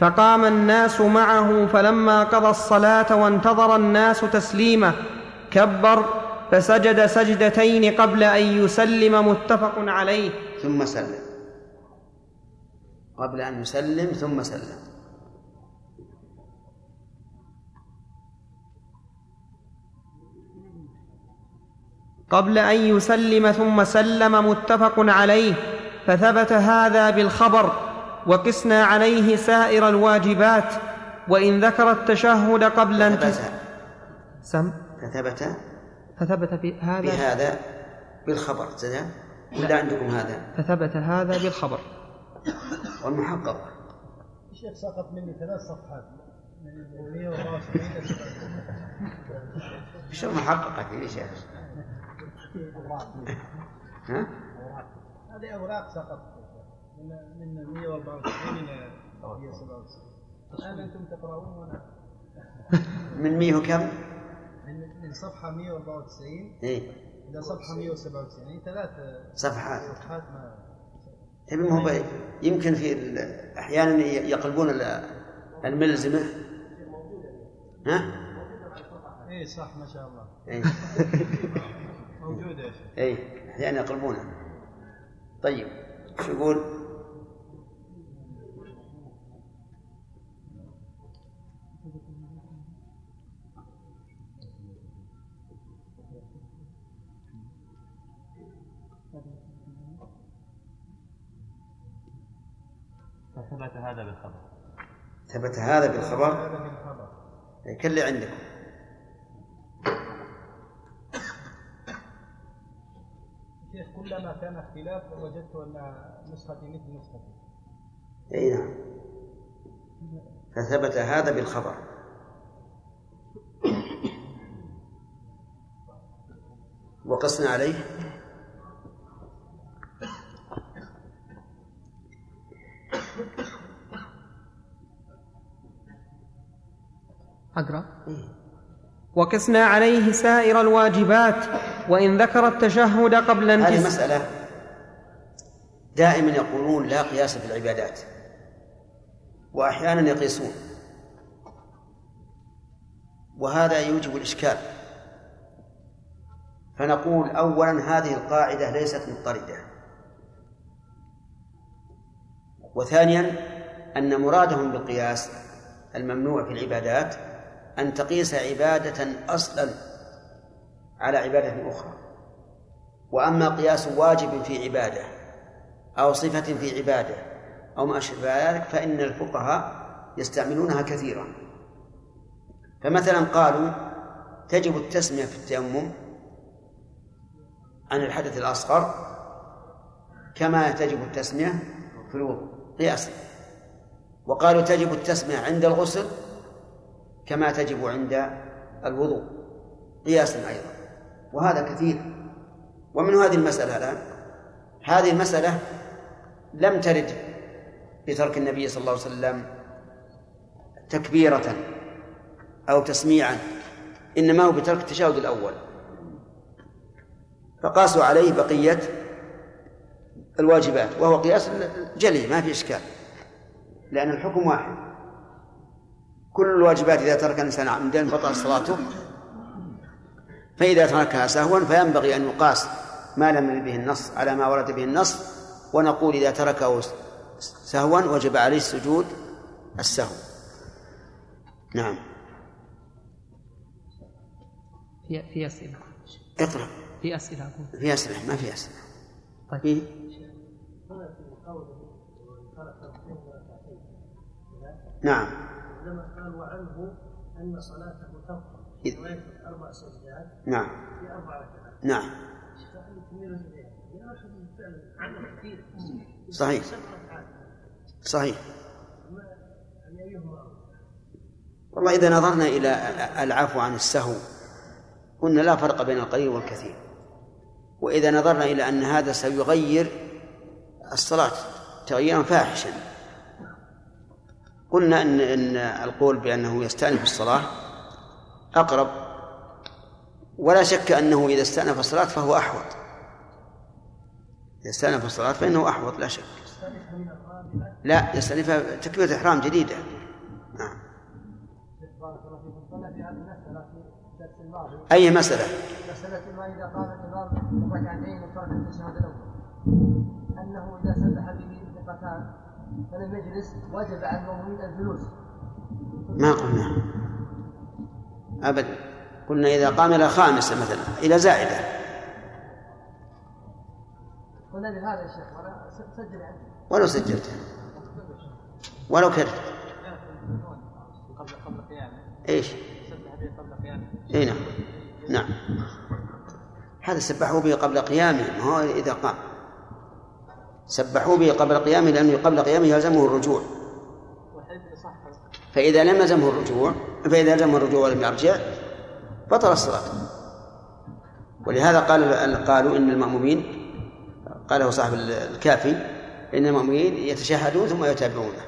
فقام الناس معه، فلما قضى الصلاة وانتظر الناس تسليمه كبر فسجد سجدتين قبل أن يسلم متفق عليه. ثم سلم قبل أن يسلم ثم سلم. قبل أن يسلم ثم سلم متفق عليه. فثبت هذا بالخبر وقسنا عليه سائر الواجبات، وإن ذكر التشهد قبل انتهاء سم فثبت فثبت بهذا بهذا بالخبر زين ولا عندكم هذا فثبت هذا بالخبر والمحقق. الشيخ سقط مني ثلاث صفحات من المئة وواحد وعشرين شو المحقق يا شيخ؟ ها؟ هذه أوراق سقط من من مئة وأربعة وتسعين إلى مئة وسبعة وتسعين. الآن أنتم تقرؤون من مئة كم؟ من من صفحة مئة وأربعة وتسعين إيه إلى صفحة مئة وسبعة وتسعين ثلاث صفحات. صفحات ما تبي مو بعيد، يمكن في أحيانا يقلبون الملزمة. ها؟ إيه صح ما شاء الله. إيه موجودة. أي يعني يقلبونها. طيب شو يقول؟ ثبت هذا بالخبر. ثبت هذا بالخبر. كل عندكم. كلما كان اختلاف وجدت أن نسختي مثل نسختي. أي نعم. فثبت هذا بالخبر. وقسنا عليه. أقرأ. وقسنا عليه سائر الواجبات وإن ذكر التشهد قبل أن هذه مسألة دائما يقولون لا قياس في العبادات، وأحيانا يقيسون، وهذا يوجب الإشكال. فنقول أولا هذه القاعدة ليست مضطردة، وثانيا أن مرادهم بالقياس الممنوع في العبادات أن تقيس عبادة أصلا على عبادة أخرى. وأما قياس واجب في عبادة أو صفة في عبادة أو ما أشبه ذلك فإن الفقهاء يستعملونها كثيرا. فمثلا قالوا تجب التسمية في التيمم عن الحدث الأصغر كما تجب التسمية في الوضوء قياسا، وقالوا تجب التسمية عند الغسل كما تجب عند الوضوء قياسا أيضا، وهذا كثير. ومن هذه المسألة الآن، هذه المسألة لم ترد بترك النبي صلى الله عليه وسلم تكبيرة أو تسميعا، إنما هو بترك التشهد الأول، فقاسوا عليه بقية الواجبات، وهو قياس جلي ما في إشكال، لأن الحكم واحد. كل الواجبات إذا ترك الإنسان عمدا بطل صلاته، فإذا تركها سهوا فينبغي أن يقاس ما لم يرد به النص على ما ورد به النص، ونقول إذا تركه سهوا وجب عليه السجود السهو. نعم. في في أسئلة. اقرأ. في أسئلة أقول. في أسئلة ما في أسئلة. طيب. في. نعم. لما قالوا عنه أن صلاته تبطل ويكتب أربع سجدات. نعم. في أربع ركعات. نعم. صحيح. صحيح. والله إذا نظرنا إلى العفو عن السهو قلنا لا فرق بين القليل والكثير، وإذا نظرنا إلى أن هذا سيغير الصلاة تغييرا فاحشا قلنا أن إن القول بأنه يستأنف الصلاة أقرب، ولا شك أنه إذا استأنف الصلاة فهو أحوط، إذا استأنف الصلاة فإنه أحوط لا شك، لا يستأنفها تكبيرة إحرام جديدة. نعم. أي مسألة؟ مسألة ما إذا قام الإمام ركعتين وترك التشهد الأول، أنه إذا سبح بثقتان فلم يجلس وجب على المأمومين الجلوس. ما قلنا أبدا، قلنا إذا قام إلى خامسة مثلا إلى زائدة. قلنا لهذا الشيخ ولا سجل عندي. ولو سجلت ولو كرت. قبل قبل قيامه. إيش؟ اي نعم نعم، هذا سبحوا به قبل قيامه، ما هو اذا قام سبحوا به قبل قيامه، لانه قبل قيامه يلزمه الرجوع، فاذا لم يلزمه الرجوع فاذا لزمه الرجوع ولم يرجع بطل الصلاه. ولهذا قال قالوا ان المامومين، قاله صاحب الكافي، ان المامومين يتشهدون ثم يتابعونه. اذا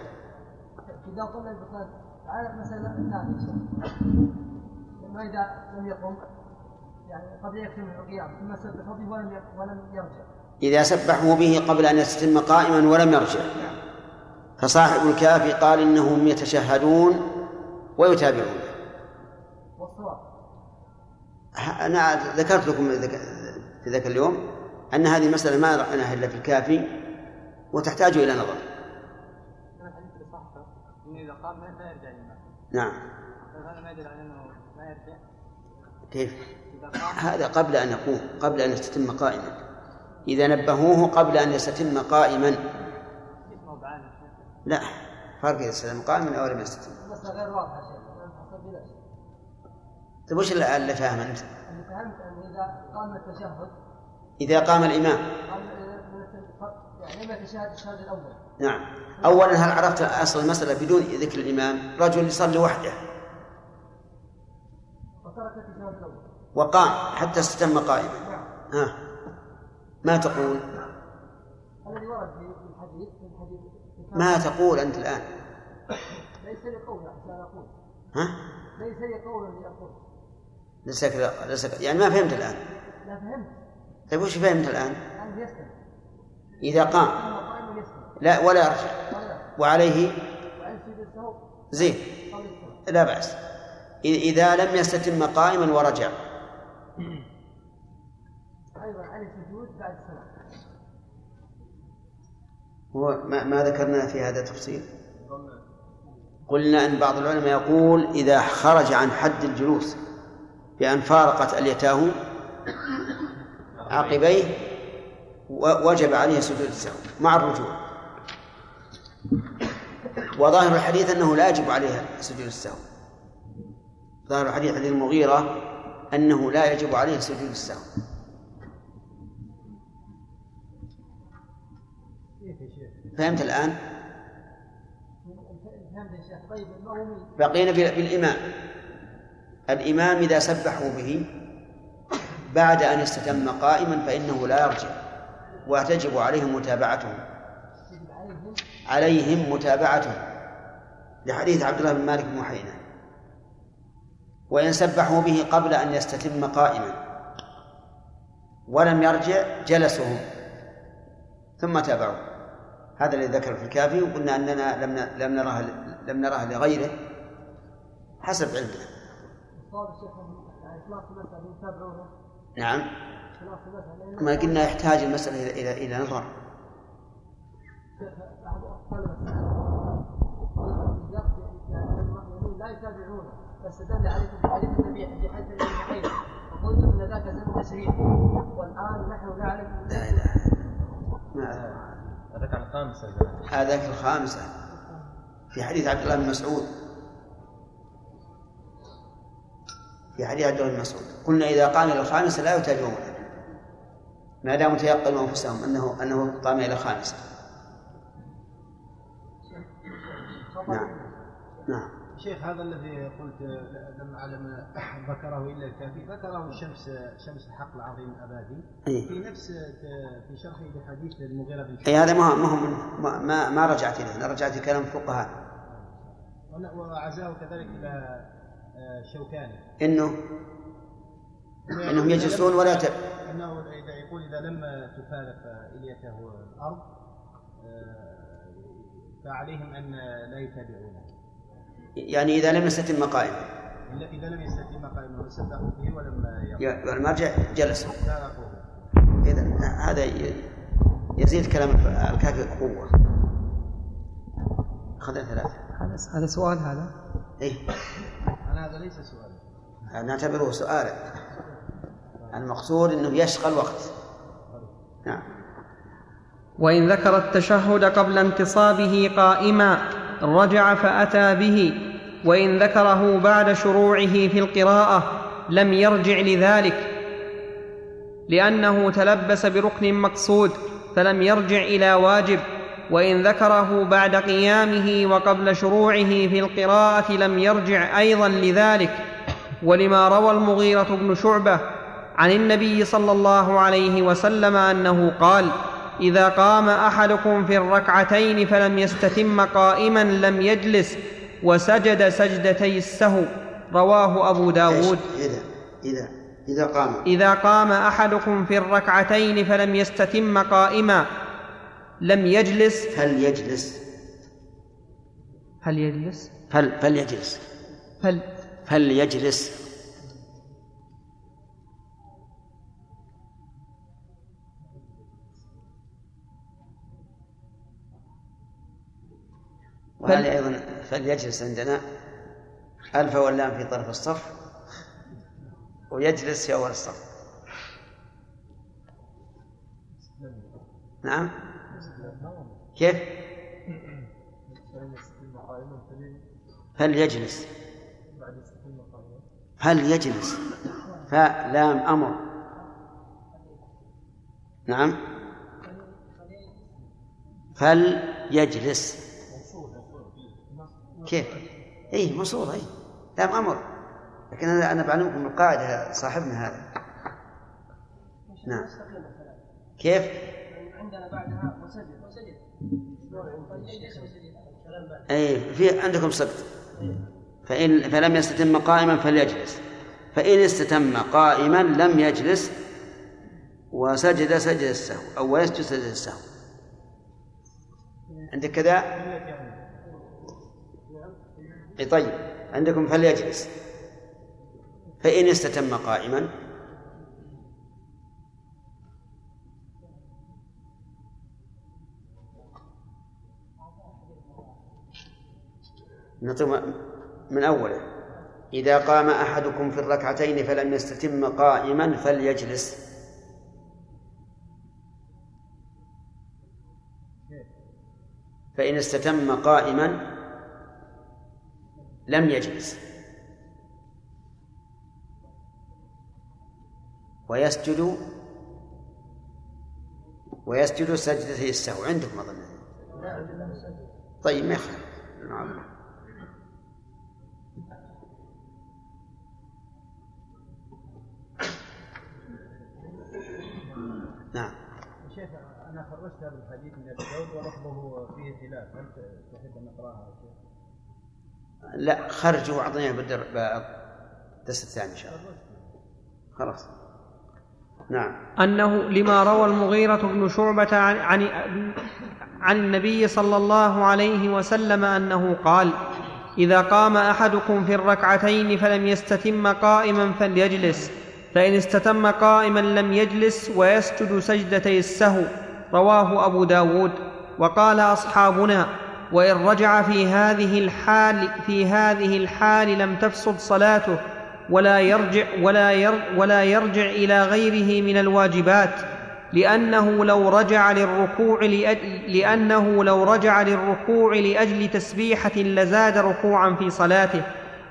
قلنا البخاري على مثلا الثاني وإذا لم يقم يعني قد يكتم القيام ثم سبحوا به ولم يرجع، إذا سبحوا به قبل أن يستتم قائما ولم يرجع، فصاحب الكافي قال إنهم يتشهدون ويتابعون. والصواب أنا ذكرت لكم في ذاك اليوم أن هذه المسألة ما رأيناها إلا في الكافي وتحتاج إلى نظر. إذا قام لا يرجع لنا. نعم. هذا ما يدل على أنه كيف؟ هذا قبل أن يقوم، قبل أن يستتم قائما، إذا نبهوه قبل أن يستتم قائما. لا فرق إذا استتم قائما أو لم يستتم. المسألة غير واضحة. طيب وش اللي فاهم أنت؟ اللي فهمت أن إذا قام التشهد، إذا قام الإمام يعني ما تشهد الشهادة الأول. نعم. أولا هل عرفت أصل المسألة بدون ذكر الإمام؟ رجل يصلي وحده وقام حتى استتم قائما. ها ما تقول؟ الذي ورد في الحديث ما تقول أنت الآن؟ ليس لي قول لا أقول. ها؟ ليس لي قول لا أقول. لسك لسك يعني ما فهمت الآن؟ لا فهمت. طيب وش فهمت الآن؟ إذا قام لا ولا أرجع وعليه زين لا بأس. إذا لم يستتم قائما ورجع. أيضا على السجود بعد السلام. ما ذكرنا في هذا تفصيل. قلنا أن بعض العلماء يقول إذا خرج عن حد الجلوس بأن فارقت أليتاه عقبيه وجب عليه سجود السهو مع الرجوع، وظاهر الحديث أنه لا يجب عليه سجود السهو. ظاهر الحديث عن المغيرة أنه لا يجب عليه سجود السهو. فهمت الآن؟ بقينا بالإمام. الإمام إذا سبحوا به بعد أن استتم قائما فإنه لا يرجع، وتجب عليهم متابعتهم. عليهم متابعته لحديث عبد الله بن مالك ابن بحينة، وإن سبحوا به قبل أن يستتم قائما ولم يرجع جلسهم ثم تابعوا. هذا الذي ذكر في الكافي، وقلنا أننا لم نراه لم نراه لغيره حسب علمنا. نعم، ما قلنا يحتاج المسألة إلى إلى نظر. لا يتابعون، فاستدل عليه حديث النبي في حديث البيهقي فقلت ان ذاك زمن تشريع والان نحن نعرف. لا لا ما هذاك الخامسه، هذاك الخامسه في حديث عبد الله بن مسعود، في حديث عبد الله بن مسعود قلنا اذا قام الى الخامسه لا يتابعون ما داموا يتيقنوا انفسهم انه انه قام الى الخامسه. نعم نعم شيخ، هذا الذي قلت لم أعلم ذكره إلا الكافي، ذكره شمس شمس الحق الآبادي في نفس في شرحه لحديث المغيرة بن شعبة. أي هذا ما ما ما ما رجعت إليه، أنا رجعت كلام فقهاء. وعزاه كذلك إلى الشوكاني إنه إنهم يجلسون ولا تب. إنه إذا يقول إذا لم تفارق إليته الأرض فعليهم أن لا يتابعونه. يعني إذا لم يستتم قائما، إذا لم يستتم قائما وسبحوا به ولم يرجع جلسوا. إذن هذا يزيد كلام الكافي قوة. أخذنا ثلاثة. هذا سؤال هذا؟ إيه. أنا هذا ليس سؤال. نعتبره سؤالا. المقصود إنه يشغل وقت. نعم. وإن ذكر التشهد قبل انتصابه قائما رجع فأتى به، وإن ذكره بعد شروعه في القراءة لم يرجع لذلك لأنه تلبس بركن مقصود فلم يرجع إلى واجب، وإن ذكره بعد قيامه وقبل شروعه في القراءة لم يرجع أيضا لذلك، ولما روى المغيرة بن شعبة عن النبي صلى الله عليه وسلم أنه قال: إذا قام أحدكم في الركعتين فلم يستتم قائما لم يجلس وسجد سجدتي السهو. رواه أبو داود. إذا إذا إذا قام إذا قام أحدكم في الركعتين فلم يستتم قائما لم يجلس هل يجلس هل يجلس هل هل يجلس هل هل يجلس وهل أيضا فليجلس عندنا ألف واللام في طرف الصف ويجلس في أول الصف. نعم كيف فليجلس هل يجلس فلام أمر. نعم فليجلس كيف؟ إيه مصورة إيه لام أمر، لكن أنا أنا بعلمكم القاعدة صاحبنا هذا. نعم كيف؟ عندنا بعدها وسجد وسجد. إيه في عندكم سقط. فإن فلم يستتم قائما فليجلس، فإن استتم قائما لم يجلس وسجد سجد السهو أو يسجد سجد السهو. عندك كذا؟ طيب عندكم فليجلس فإن استتم قائما نطلب من أوله. إذا قام أحدكم في الركعتين فلم يستتم قائما فليجلس. فإن استتم قائما لم يجلس ويسجد ويسجد سجدته السهو. عندكم أظن؟ طيب ما يخالف. نعم نعم أنا خرجتها بالحديث من أبي داود ولفظه فيه خلاف، هل تحب أن نقراها؟ لا، خرجوا وأعطيناها بالدرس الثاني إن شاء الله. خلاص. نعم. أنه لما روى المغيرة بن شعبة عن عن, عن النبي صلى الله عليه وسلم أنه قال: إذا قام أحدكم في الركعتين فلم يستتم قائما فليجلس، فإن استتم قائما لم يجلس ويسجد سجدتي السهو. رواه أبو داود. وقال أصحابنا: وإن رجع في هذه الحال في هذه الحال لم تفسد صلاته، ولا يرجع ولا يرجع ولا يرجع إلى غيره من الواجبات، لأنه لو رجع للركوع لأجل لأنه لو رجع للركوع لأجل تسبيحة لزاد ركوعا في صلاته،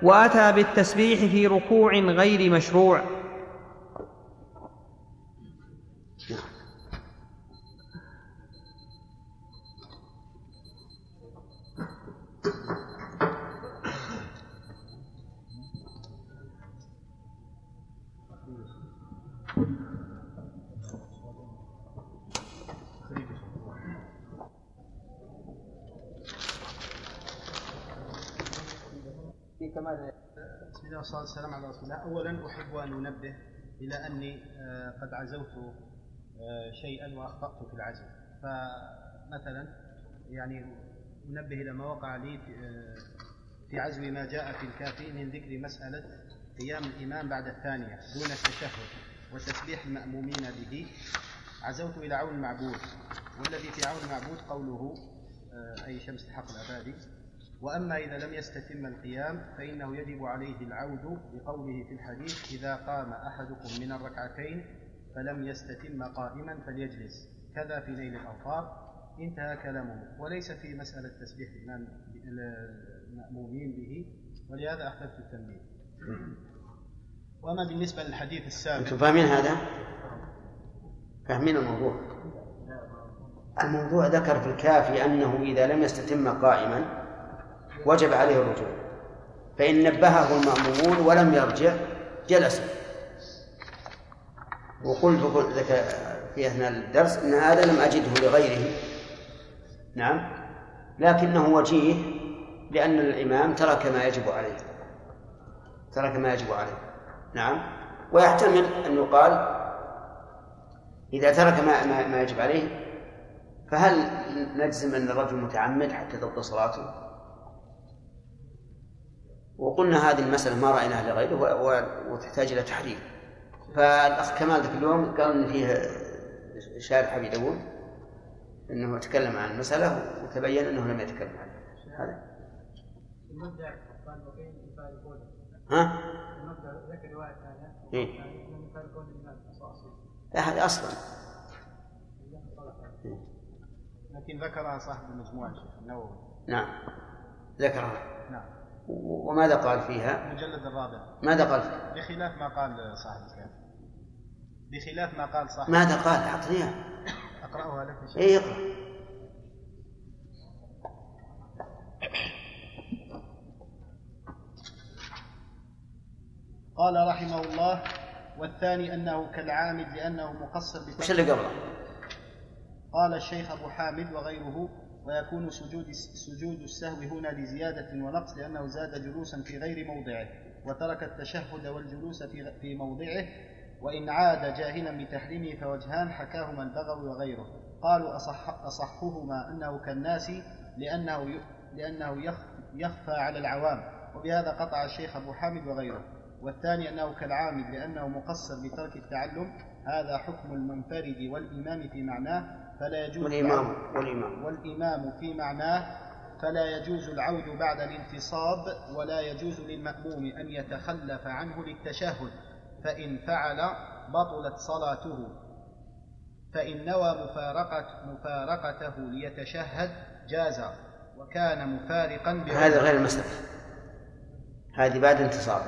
وأتى بالتسبيح في ركوع غير مشروع. بسم الله والصلاة والسلام على رسول الله. أولا أحب أن أنبه إلى أني قد عزوت شيئا وأخطأت في العزو، فمثلا يعني أنبه إلى ما وقع لي في عزو ما جاء في الكافي من ذكر مسألة قيام الإمام بعد الثانية دون التشهد وتسبيح المأمومين به. عزوت إلى عون معبود، والذي في عون معبود قوله أي شمس الحق الآبادي: وأما إذا لم يستتم القيام فإنه يجب عليه العود، بقوله في الحديث: إذا قام أحدكم من الركعتين فلم يستتم قائما فليجلس، كذا في نيل الأوطار. انتهى كلامه، وليس في مسألة تسبيح المأمومين به، ولهذا أحببت التنبيه. وأما بالنسبة للحديث السابق، أنتم فاهمين هذا؟ فاهمين الموضوع؟ الموضوع ذكر في الكافي أنه إذا لم يستتم قائما وجب عليه الرجوع، فإن نبهه المأمومون ولم يرجع جلسوا. وقلت لك في أثناء الدرس أن هذا لم أجده لغيره، نعم، لكنه وجيه لأن الإمام ترك ما يجب عليه ترك ما يجب عليه نعم. ويحتمل أن يقال إذا ترك ما, ما, ما يجب عليه، فهل نجزم أن الرجل متعمد حتى تبطل صلاته؟ وقلنا هذه المسألة ما رأيناها لغيره وتحتاج إلى تحريف. فالأخ كمال ذاك اليوم قال إن فيه شارح أبي داود أنه تكلم عن المسألة وتبين أنه لم يتكلم عنها. هذا المبدع قال وقيل إنفاذ القول. ها؟ المبدع ذكر رواية ثانية. إيه؟ إنفاذ القول للناس أصلا. لا، هذا أصلا. لكن ذكرها صاحب المجموعة النووي. نعم. ذكرها. نعم. وماذا قال فيها؟ مجلد الرابع. ماذا قال فيها؟ بخلاف ما قال صاحب الكافي. بخلاف ما قال صاحب. ماذا قال؟ أعطنيها. أقرأها لك. إيه، اقرأ. قال رحمه الله: والثاني أنه كالعامد لأنه مقصر. وش اللي قبله؟ قال الشيخ أبو حامد وغيره: ويكون سجود, سجود السهو هنا لزيادة ونقص، لأنه زاد جلوسا في غير موضعه وترك التشهد والجلوس في, في موضعه، وإن عاد جاهلا بتحريمه فوجهان حكاهما البغوي وغيره. قالوا أصح أصحهما أنه كالناس لأنه, لأنه يخفى على العوام، وبهذا قطع الشيخ أبو حامد وغيره. والثاني أنه كالعامد لأنه مقصر بترك التعلم، هذا حكم المنفرد والإمام في معناه، فلا يجوز والإمام, والإمام, والإمام في معناه فلا يجوز العود بعد الانتصاب، ولا يجوز للمأموم أن يتخلف عنه للتشهد، فإن فعل بطلت صلاته، فإن نوى مفارقة مفارقته ليتشهد جاز، وكان مفارقا. هذا غير المسألة، هذه بعد انتصاب،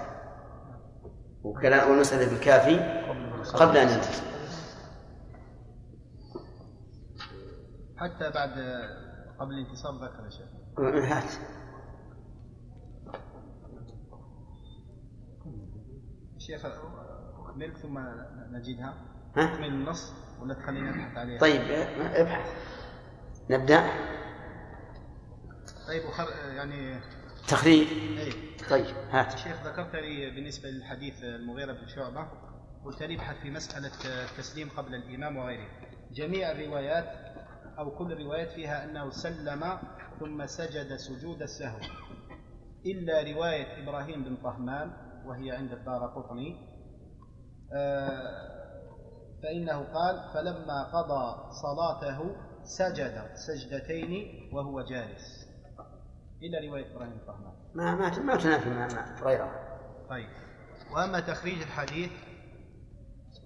وكلام المسألة بالكافي قبل أن ينتصب، حتى بعد قبل انتصاب ذكر الشيخ. الشيخ أكمل ثم نجدها. أكمل النص ولا تخلينا نبحث عليها؟ طيب ابحث. نبدأ. طيب وخر... يعني تخريج. أيه. طيب هات. الشيخ ذكرت لي بالنسبة للحديث المغيرة بن شعبة، قلت لي ابحث في مسألة التسليم قبل الإمام وغيره، جميع الروايات أو كل الروايات فيها أنه سلم ثم سجد سجود السهو، إلا رواية إبراهيم بن طهمان وهي عند الدارقطني آه فإنه قال فلما قضى صلاته سجد سجدتين وهو جالس، إلا رواية إبراهيم بن طهمان ما ما ما تنافي ما غيرها. طيب وأما تخريج الحديث،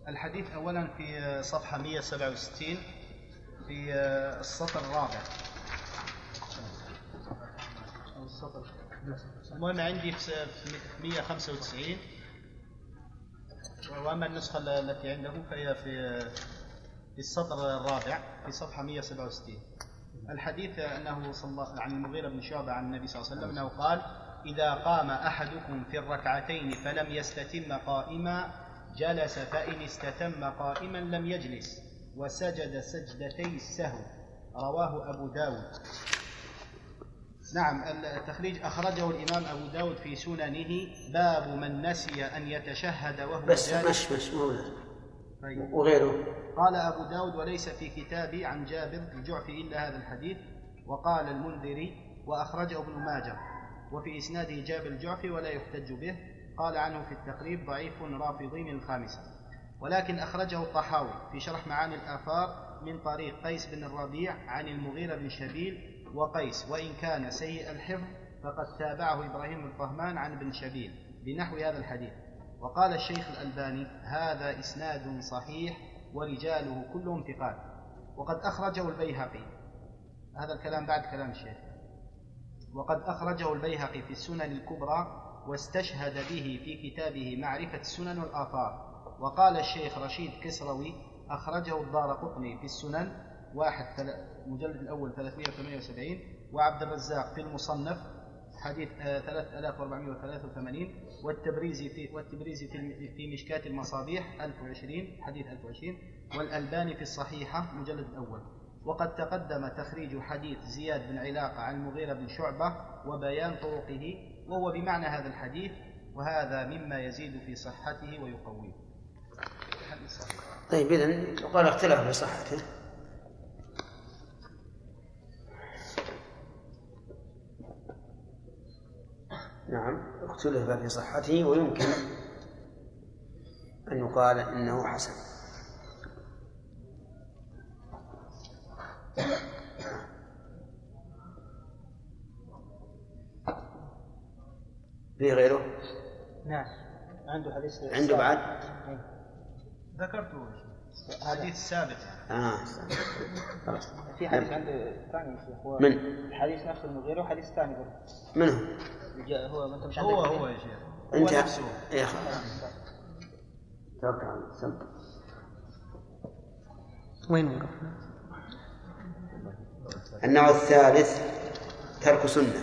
الحديث أولا في صفحة مئة وسبعة وستين في السطر الرابع أو السطر المهم عندي في مئة وخمسة وتسعين، وأما النسخة التي عنده فهي في في السطر الرابع في صفحة مئة وسبعة وستين. الحديث أنه صلى عن المغيرة بن شعبة عن النبي صلى الله عليه وسلم أنه قال إذا قام أحدكم في الركعتين فلم يستتم قائما جلس، فإن استتم قائما لم يجلس، وسجد سجدتي السهو، رواه أبو داود. نعم التخريج أخرجه الإمام أبو داود في سننه، باب من نسي أن يتشهد وهو بس مش مش طيب. وغيره قال أبو داود وليس في كتابي عن جابر الجعفي إلا هذا الحديث، وقال المنذري وأخرجه ابن ماجه وفي إسناده جابر الجعفي ولا يحتج به، قال عنه في التقريب ضعيف رافضي من الخامسة، ولكن أخرجه الطحاوي في شرح معاني الآثار من طريق قيس بن الربيع عن المغيرة بن شبيل وقيس، وإن كان سيء الحفظ فقد تابعه إبراهيم بن طهمان عن ابن شبيل بنحو هذا الحديث، وقال الشيخ الألباني هذا إسناد صحيح ورجاله كلهم ثقات، وقد أخرجه البيهقي، هذا الكلام بعد كلام الشيخ، وقد أخرجه البيهقي في السنن الكبرى واستشهد به في كتابه معرفة السنن والآثار، وقال الشيخ رشيد كسروي أخرجه الدارقطني في السنن واحد مجلد الأول ثلاثمئة وثمانية وسبعين، وعبد الرزاق في المصنف حديث ثلاثة آلاف وأربعمئة وثلاثة وثمانين، والتبريزي في والتبريزي في في مشكاة المصابيح ألف وعشرين حديث ألف وعشرين، والألباني في الصحيحة مجلد الأول. وقد تقدم تخريج حديث زياد بن علاقة عن المغيرة بن شعبة وبيان طرقه، وهو بمعنى هذا الحديث، وهذا مما يزيد في صحته ويقويه. طيب إذن قال اختلاف في صحته. نعم اختلف في صحته، ويمكن أن يقال إنه حسن. في غيره؟ نعم عنده حديث عنده بعد ذكرته حديث السابق. آه خلاص في حديث عنده ثاني هو من حديث نفس المغيرة وحديث ثاني برضه منه هو انت مش هو هو يا شيخ انت نفسه يا اخي توقع سم وين وقف. النوع الثالث ترك سنة.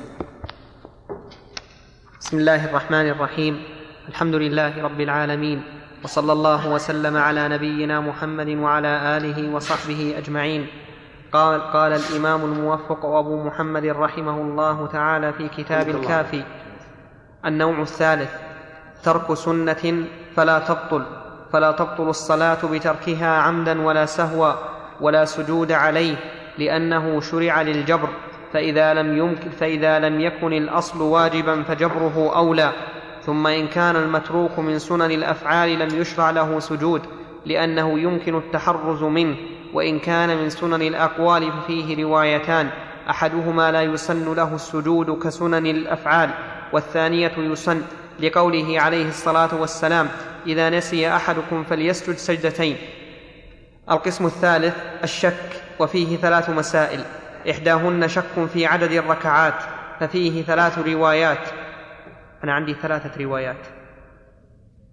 بسم الله الرحمن الرحيم، الحمد لله رب العالمين، وصلى الله وسلم على نبينا محمد وعلى آله وصحبه أجمعين. قال, قال الإمام الموفق أبو محمد رحمه الله تعالى في كتاب الكافي: النوع الثالث ترك سنة فلا تبطل فلا تبطل الصلاة بتركها عمدا ولا سهوا ولا سجود عليه، لأنه شرع للجبر، فإذا لم يمكن فإذا لم يكن الأصل واجبا فجبره أولى، ثم إن كان المتروك من سنن الأفعال لم يشرع له سجود لأنه يمكن التحرز منه، وإن كان من سنن الأقوال ففيه روايتان، أحدهما لا يسن له السجود كسنن الأفعال، والثانية يسن، لقوله عليه الصلاة والسلام: إذا نسي أحدكم فليسجد سجدتين. القسم الثالث الشك، وفيه ثلاث مسائل، إحداهن شك في عدد الركعات، ففيه ثلاث روايات. أنا عندي ثلاثة روايات.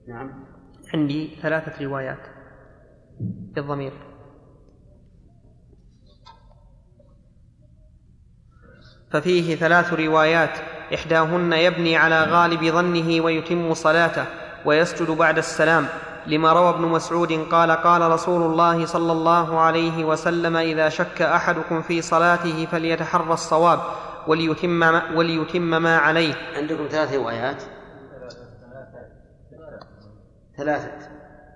نعم عندي ثلاثة روايات بالضمير. ففيه ثلاث روايات، إحداهن يبني على غالب ظنه ويتم صلاته ويسجد بعد السلام، لما روى ابن مسعود قال قال رسول الله صلى الله عليه وسلم إذا شك أحدكم في صلاته فليتحرى الصواب وليتم, وليتم ما عليه. عندكم ثلاث روايات ثلاثة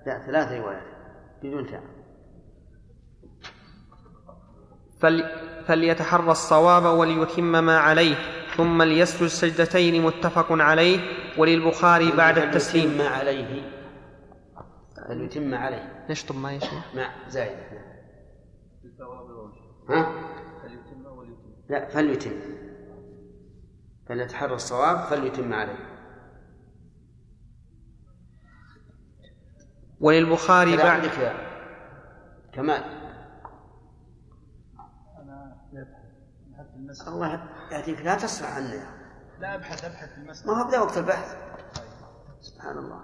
لا ثلاث روايات بدون تاء. فليتحرى الصواب وليتم ما عليه ثم ليسجد السجدتين متفق عليه وللبخاري بعد التسليم. فليتم عليه فليتم عليه نشطب ما يشوف مع زائد ها فليتم وليتم لا فليتم فليتحرى الصواب فليتم عليه وللبخاري بعد كمال. أنا أبحث في المسجد. الله يهديك لا تسرع عنه. لا أبحث أبحث في المسجد. ما هو بدأ وقت البحث. سبحان الله.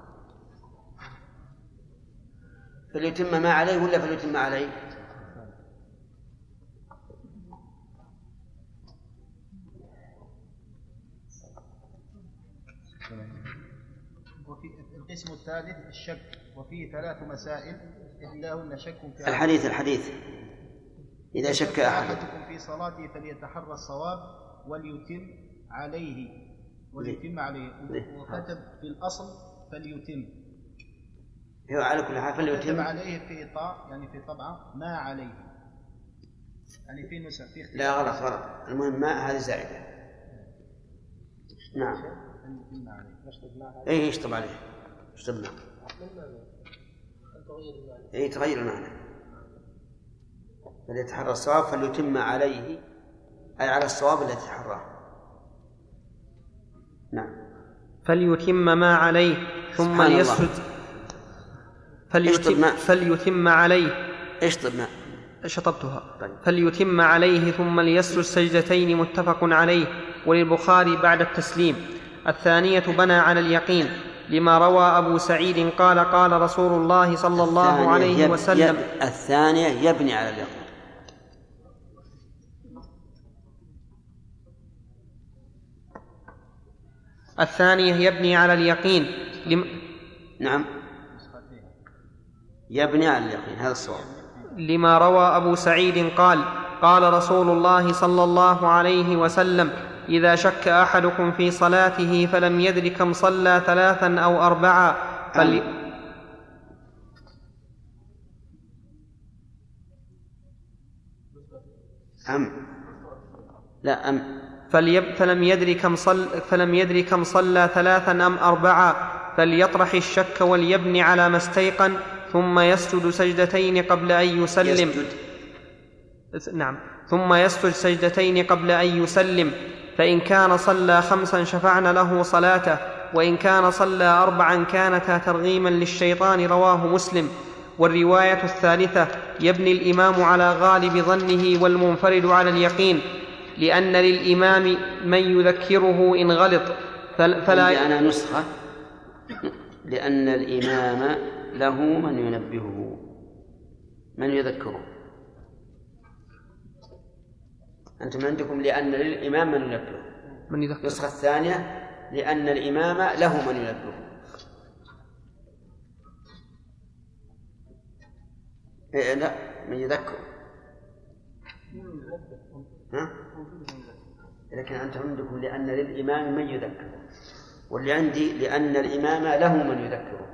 فليتم ما عليه ولا فليتم ما عليه؟ وفي القسم الثالث الشك. وفيه ثلاث مسائل إحداهن شك في الحديث الحديث إذا شك أحدكم في صلاته فليتحرى الصواب وليتم عليه وليتم عليه وكتب في الأصل فليتم هو على كل حال فليتم عليه في إطاء يعني في طبعة ما عليه يعني في نسخ في اختلاف لا غلط غلط المهم ما هذه زائدة نعم فليتم عليه إيه يشطب عليه يشطب أي تغير المعنى فليتحرى الصواب فليتم عليه أي على الصواب الذي تحراه نعم فليتم ما عليه ثم ليسجد فليتم, فليتم عليه اشطب ما شطبتها طيب. فليتم عليه ثم ليسجد السجدتين متفق عليه وللبخاري بعد التسليم. الثانية بنى على اليقين لما روى أبو سعيد قال قال رسول الله صلى الله عليه وسلم يب... الثانية يبني على اليقين الثانية يبني على اليقين لم... نعم يبني على اليقين هذا الصواب لما روى أبو سعيد قال قال رسول الله صلى الله عليه وسلم إذا شك أحدكم في صلاته فلم يدر كم صلى ثلاثا أو أربعا فلي... أم لا أم فليب... فلم يدر كم صل... فلم يدر كم صلى ثلاثا أم أربعا فليطرح الشك وليبني على ما استيقن ثم يسجد سجدتين قبل أن يسلم يسجد. نعم ثم يسجد سجدتين قبل أن يسلم فإن كان صلى خمسا شفعنا له صلاته وإن كان صلى أربعا كانتا ترغيما للشيطان رواه مسلم. والرواية الثالثة يبني الإمام على غالب ظنه والمنفرد على اليقين لأن للإمام من يذكره إن غلط فلا لأن نسخة لأن الإمام له من ينبهه من يذكره أنتم عندكم لأن للإمام من ينبهه من يذكره النسخة الثانية لأن الإمام له من ينبهه إيه لا من يذكره ها؟ لكن أنتم عندكم لأن للإمام من يذكره واللي عندي لأن الإمام له من يذكره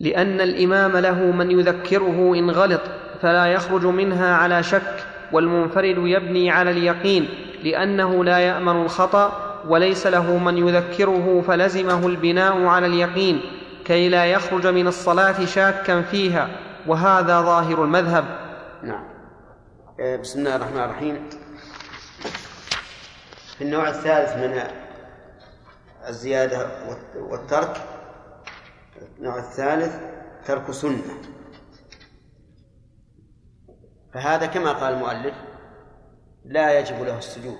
لأن الإمام له من يذكره إن غلط فلا يخرج منها على شك والمنفرد يبني على اليقين لأنه لا يأمن الخطأ وليس له من يذكره فلزمه البناء على اليقين كي لا يخرج من الصلاة شاكا فيها وهذا ظاهر المذهب. نعم بسم الله الرحمن الرحيم. في النوع الثالث من الزيادة والترك النوع الثالث ترك سنة فهذا كما قال المؤلف لا يجب له السجود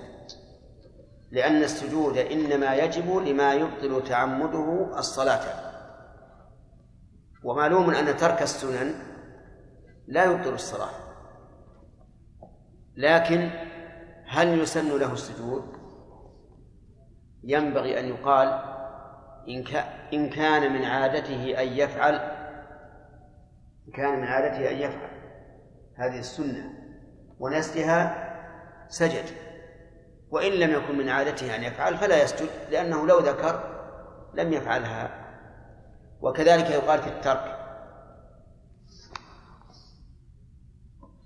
لأن السجود إنما يجب لما يبطل تعمده الصلاة ومعلوم أن ترك السنن لا يبطل الصلاة لكن هل يسن له السجود؟ ينبغي أن يقال إن كان من عادته أن يفعل إن كان من عادته أن يفعل هذه السنة ونسلها سجد، وإن لم يكن من عادته أن يفعل فلا يسجد، لأنه لو ذكر لم يفعلها. وكذلك يقال في الترك.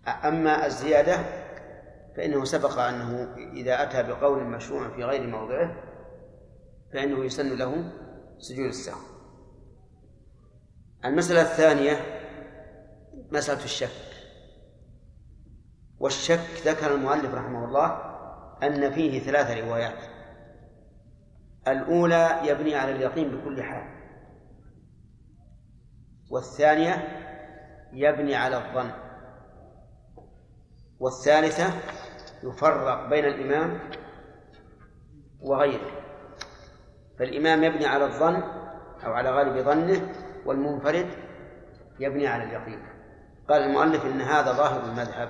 أما الزيادة فإنه سبق أنه إذا أتى بقول مشروع في غير موضعه فإنه يسن له سجود السهو. المسألة الثانية مسألة الشك، والشك ذكر المؤلف رحمه الله أن فيه ثلاث روايات. الأولى يبني على اليقين بكل حال، والثانية يبني على الظن، والثالثة يفرق بين الإمام وغيره. فالإمام يبني على الظن أو على غالب ظنه، والمنفرد يبني على اليقين. قال المؤلف إن هذا ظاهر المذهب،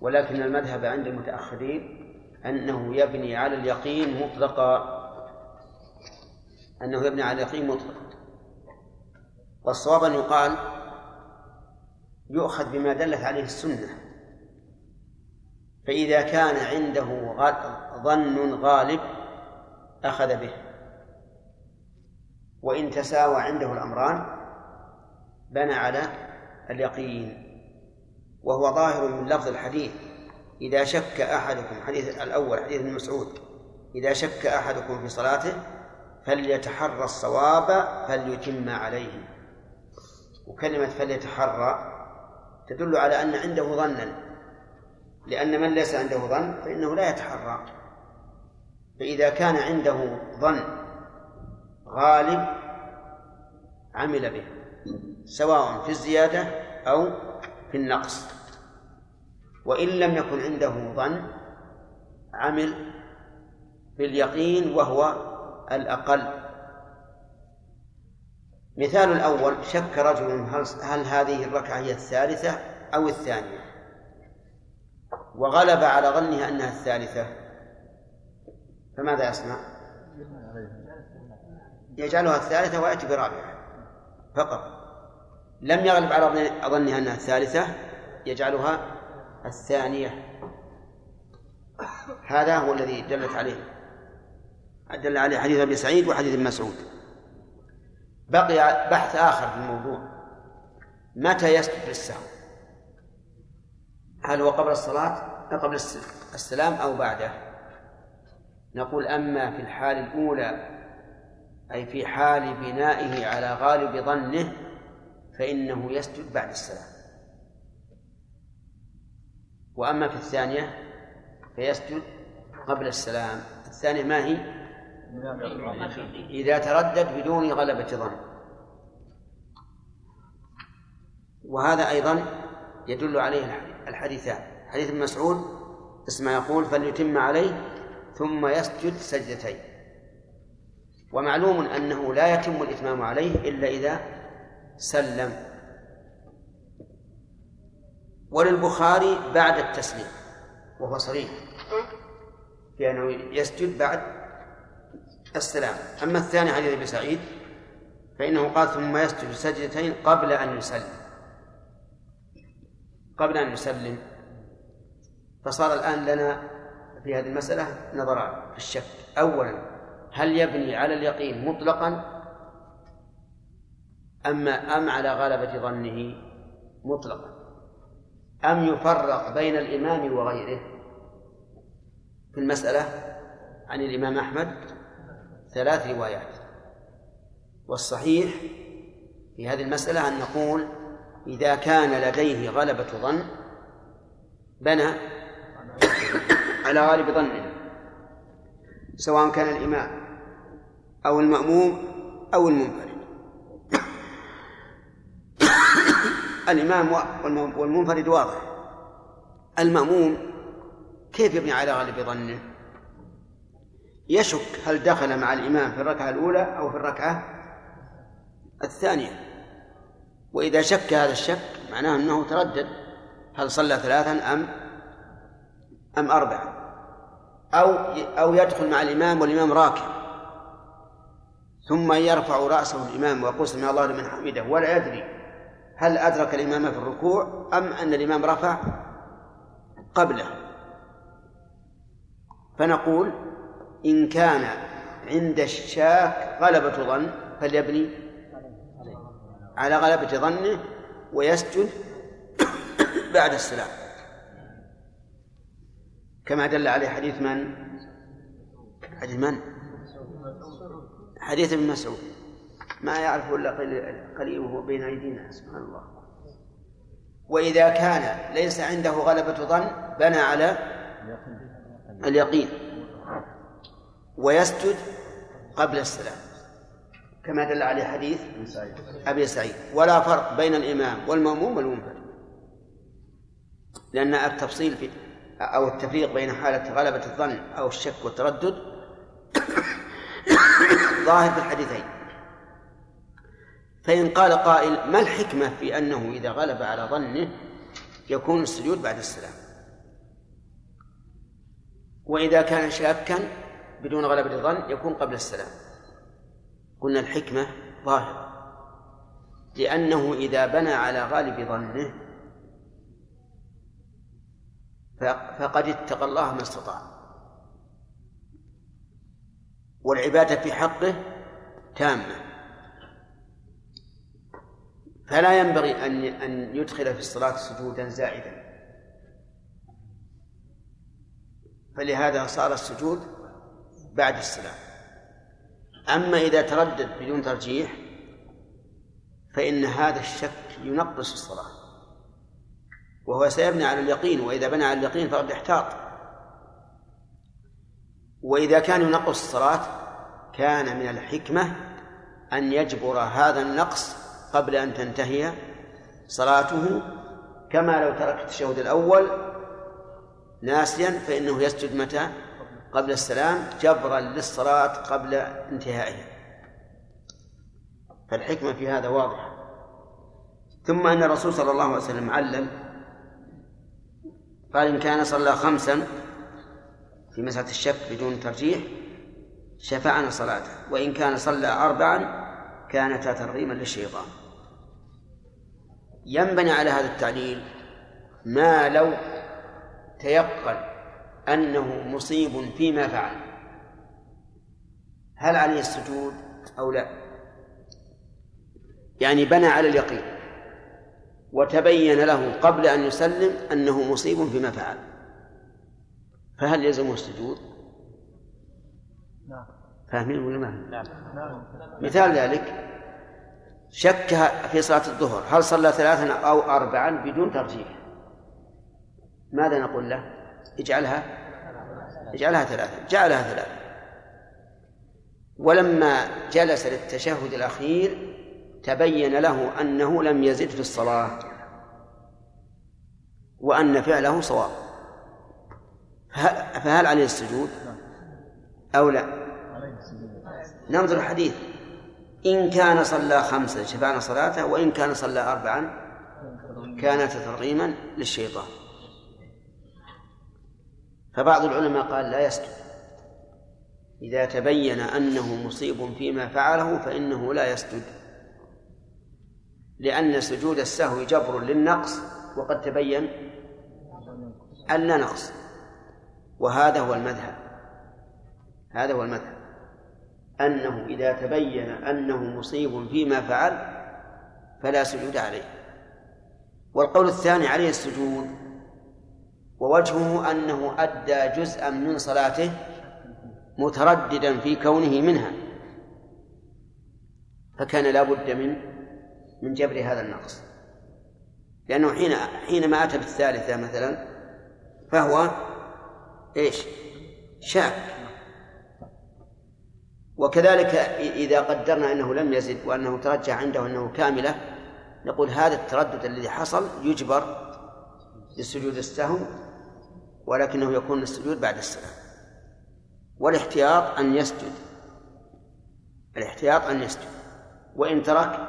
ولكن المذهب عند المتأخرين أنه يبني على اليقين مطلقا أنه يبني على اليقين مطلقا والصواب أن يقال يؤخذ بما دلت عليه السنة. فإذا كان عنده ظن غالب أخذ به، وإن تساوى عنده الأمران بنى على اليقين، وهو ظاهر من لفظ الحديث: إذا شك أحدكم، حديث الأول حديث ابن مسعود، إذا شك أحدكم في صلاته فليتحرى الصواب فليتم عليه. وكلمة فليتحرى تدل على أن عنده ظنا، لأن من ليس عنده ظن فإنه لا يتحرى. فإذا كان عنده ظن غالب عمل به، سواء في الزيادة أو في النقص. وإن لم يكن عنده ظن عمل باليقين وهو الأقل. مثال الأول: شك رجل هل هذه الركعة هي الثالثة أو الثانية، وغلب على ظنه أنها الثالثة، فماذا يصنع؟ يجعلها الثالثة ويأتي برابعة فقط. لم يغلب على ظنه أنها الثالثة يجعلها الثانية. هذا هو الذي دلت عليه دل عليه حديث أبي سعيد وحديث ابن مسعود. بقي بحث آخر في الموضوع: متى يسجد السهو؟ هل هو قبل الصلاة قبل السلام أو بعده؟ نقول: أما في الحال الأولى، أي في حال بنائه على غالب ظنه، فإنه يسجد بعد السلام. وأما في الثانية فيسجد قبل السلام. الثانية ما هي؟ إذا تردد بدون غلبة ظن. وهذا أيضا يدل عليه الحديثان: حديث ابن مسعود اسمه يقول فليتم عليه ثم يسجد سجدتين. ومعلوم أنه لا يتم الإتمام عليه إلا إذا سلم. وللبخاري بعد التسليم، وهو صريح لأنه يعني يسجد بعد السلام. أما الثاني حديث أبي سعيد فإنه قال ثم يسجد سجدتين قبل أن يسلم قبل أن يسلم فصار الآن لنا في هذه المسألة نظران في الشك: أولا، هل يبني على اليقين مطلقا أما أم على غلبة ظنه مطلقا، أم يفرق بين الإمام وغيره؟ في المسألة عن الإمام أحمد ثلاث روايات، والصحيح في هذه المسألة أن نقول إذا كان لديه غلبة ظن بنى على غالب ظنه، سواء كان الإمام أو المأموم أو المنفرد. الإمام والمنفرد واضح، المأموم كيف يبني على غالب ظنه؟ يشك هل دخل مع الإمام في الركعة الأولى أو في الركعة الثانية، وإذا شك هذا الشك معناه أنه تردد هل صلى ثلاثا أم أم أربعة، أو أو يدخل مع الإمام والإمام راكع ثم يرفع رأسه الإمام ويقول سمع الله لمن حمده ولا يدري هل أدرك الإمام في الركوع أم أن الإمام رفع قبله. فنقول إن كان عند الشاك غلبة ظن فليبني على غلبة ظنه ويسجد بعد السلام، كما دل عليه حديث من حديث من حديث ابن مسعود ما يعرفه إلا قليل وهو بين أيدينا سبحان الله. وإذا كان ليس عنده غلبة ظن بنى على اليقين ويسجد قبل السلام، كما دل عليه حديث أبي سعيد. ولا فرق بين الإمام والمأموم والمنفرد، لأن التفصيل في أو التفريق بين حالة غلبة الظن أو الشك والتردد ظاهر في الحديثين. فإن قال قائل ما الحكمة في أنه إذا غلب على ظنه يكون السجود بعد السلام، وإذا كان شاكا بدون غلبة الظن يكون قبل السلام؟ قلنا الحكمة ظاهرة، لأنه إذا بنى على غالب ظنه فقد اتقى الله ما استطاع، والعبادة في حقه تامة، فلا ينبغي أن أن يدخل في الصلاة سجودا زائدا، فلهذا صار السجود بعد السلام. أما إذا تردد بدون ترجيح فإن هذا الشك ينقص الصلاة، وهو سيبنى على اليقين، وإذا بنى على اليقين فقد احتاط. وإذا كان ينقص الصلاة كان من الحكمة أن يجبر هذا النقص قبل أن تنتهي صلاته، كما لو ترك التشهد الأول ناسيا فإنه يسجد متى؟ قبل السلام، جبرا للصلاة قبل انتهائها. فالحكمة في هذا واضحة. ثم أن الرسول صلى الله عليه وسلم علم، قال إن كان صلى خمسا في مسألة الشك بدون ترجيح شفعنا صلاته، وإن كان صلى أربعا كانت ترغيما للشيطان. ينبني على هذا التعليل ما لو تيقن أنه مصيب فيما فعل، هل عليه السجود أو لا؟ يعني بنى على اليقين وتبين له قبل أن يسلم أنه مصيب فيما فعل، فهل يلزمه السجود؟ فاهمين ولا ما؟ مثال ذلك شك في صلاة الظهر، هل صلى ثلاثا أو أربعا بدون ترجيح؟ ماذا نقول له؟ اجعلها اجعلها ثلاثة جعلها ثلاثة. ولما جلس للتشهد الأخير تبين له أنه لم يزد في الصلاة وأن فعله صواب، فهل عليه السجود أو لا؟ ننظر الحديث إن كان صلى خمسة شفعنا صلاته، وإن كان صلى أربعا كانت ترغيما للشيطان. فبعض العلماء قال لا يسجد، إذا تبين أنه مصيب فيما فعله فإنه لا يسجد، لأن سجود السهو جبر للنقص وقد تبين أن لا نقص، وهذا هو المذهب، هذا هو المذهب أنه إذا تبين أنه مصيب فيما فعل فلا سجود عليه. والقول الثاني عليه السجود، ووجهه أنه أدى جزءا من صلاته مترددا في كونه منها، فكان لا بد من من جبر هذا النقص، لأنه حين حينما أتى بالثالثة مثلا فهو إيش شاك. وكذلك إذا قدرنا أنه لم يزد وأنه ترجع عنده أنه كاملة، نقول هذا التردد الذي حصل يجبر للسجود السهو، ولكنه يكون السجود بعد السلام. والاحتياط أن يسجد، الاحتياط أن يسجد، وإن ترك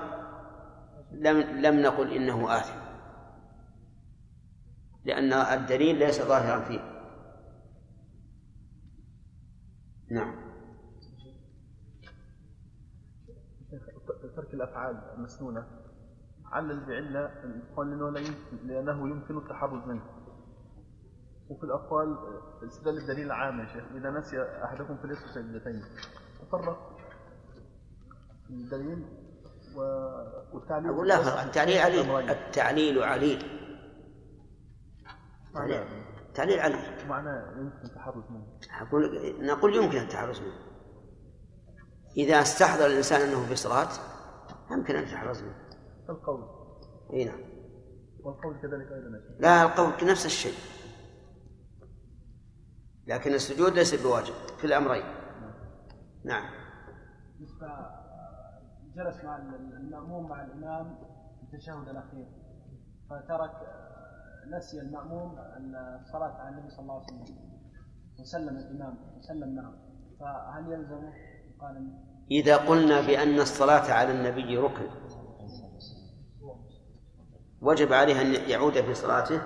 لم, لم نقل إنه آثم، لأن الدليل ليس ظاهرا فيه. نعم. ترك الأفعال المسنونة علل بعلة قال إنه لا يمكن لأنه يمكن التحرز منه. وفي الأقوال استدل الدليل العام يا شيخ إذا نسي أحدكم في الاسم سجدتين وفرق الدليل والتعليل. أقول لها التعليل عليل التعليل عليل تعليل عليل معناه يمكن التحرز منه. أقول نقول يمكن التحرز منه إذا استحضر الإنسان أنه في صلاة يمكن أن يتحرز منه. القول إيه نعم والقول كذلك أيضا لا القول نفس الشيء لكن السجود ليس بواجب في الأمرين. نعم بالنسبة جلس مع المأموم مع الإمام التشهد الأخير فترك نسي المأموم الصلاة على النبي صلى الله عليه وسلم وسلم الإمام وسلم معه فهل يلزمه؟ قال إذا قلنا بأن الصلاة على النبي ركن وجب عليه أن يعود في صلاته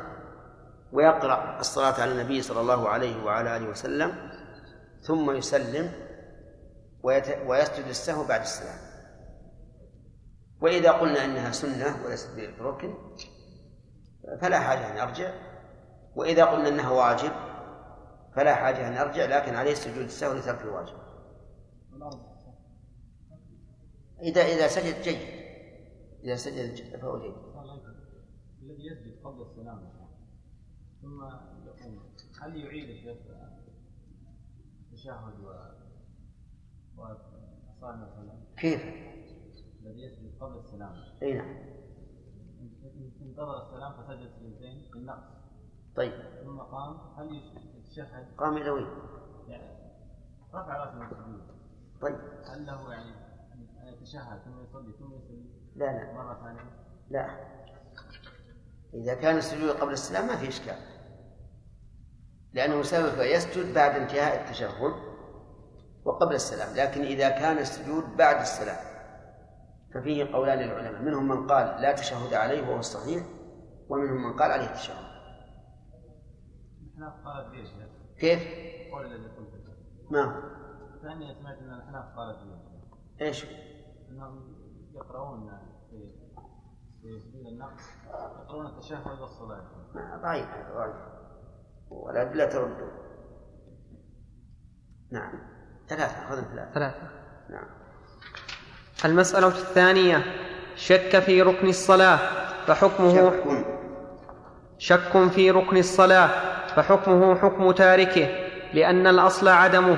ويقرأ الصلاة على النبي صلى الله عليه وعلى آله وسلم ثم يسلم ويسجد السهو بعد السلام. وإذا قلنا أنها سنة وليست بركن فلا حاجة أن أرجع، وإذا قلنا أنها واجب فلا حاجة أن أرجع لكن عليه سجود السهو لترك الواجب. إذا إذا سجد جيد إذا سجد جيد فهو جيد. الذي يسجد قبل السلام ثم يقوم هل يعيد الشيخ التشهد وأصالة السلام؟ كيف؟ الذي يسجد قبل السلام. أي نعم. انتظر السلام فسجد سجدتين بالنقص. طيب. ثم قام هل يتشهد؟ قام إلى وين؟ يعني رفع رأسه من السجود. طيب. هل له يعني يتشهد ثم يصلي ثم يسلم؟ لا لا. مرة ثانية؟ لا. إذا كان السجود قبل السلام ما في إشكال لأنه سوف يسجد بعد انتهاء التشهد وقبل السلام. لكن إذا كان السجود بعد السلام ففيه قولان للعلماء، منهم من قال لا تشهد عليه وهو الصحيح، ومنهم من قال عليه تشهد. الحناف قالت ليش؟ كيف؟ قول الذي قلت لك ما هو؟ ثانية سمعت أن الحناف قالت ليش؟ إيش؟ أنهم يقرؤون في يسجدون النقص يقرؤون التشهد والصلاة. ضعيف ضعيف والأدلة ترد. نعم ثلاثة خذ ثلاثة ثلاثة. نعم. المسألة الثانية شك في ركن الصلاة فحكمه شك, شك في ركن الصلاة فحكمه حكم تاركه لأن الأصل عدمه.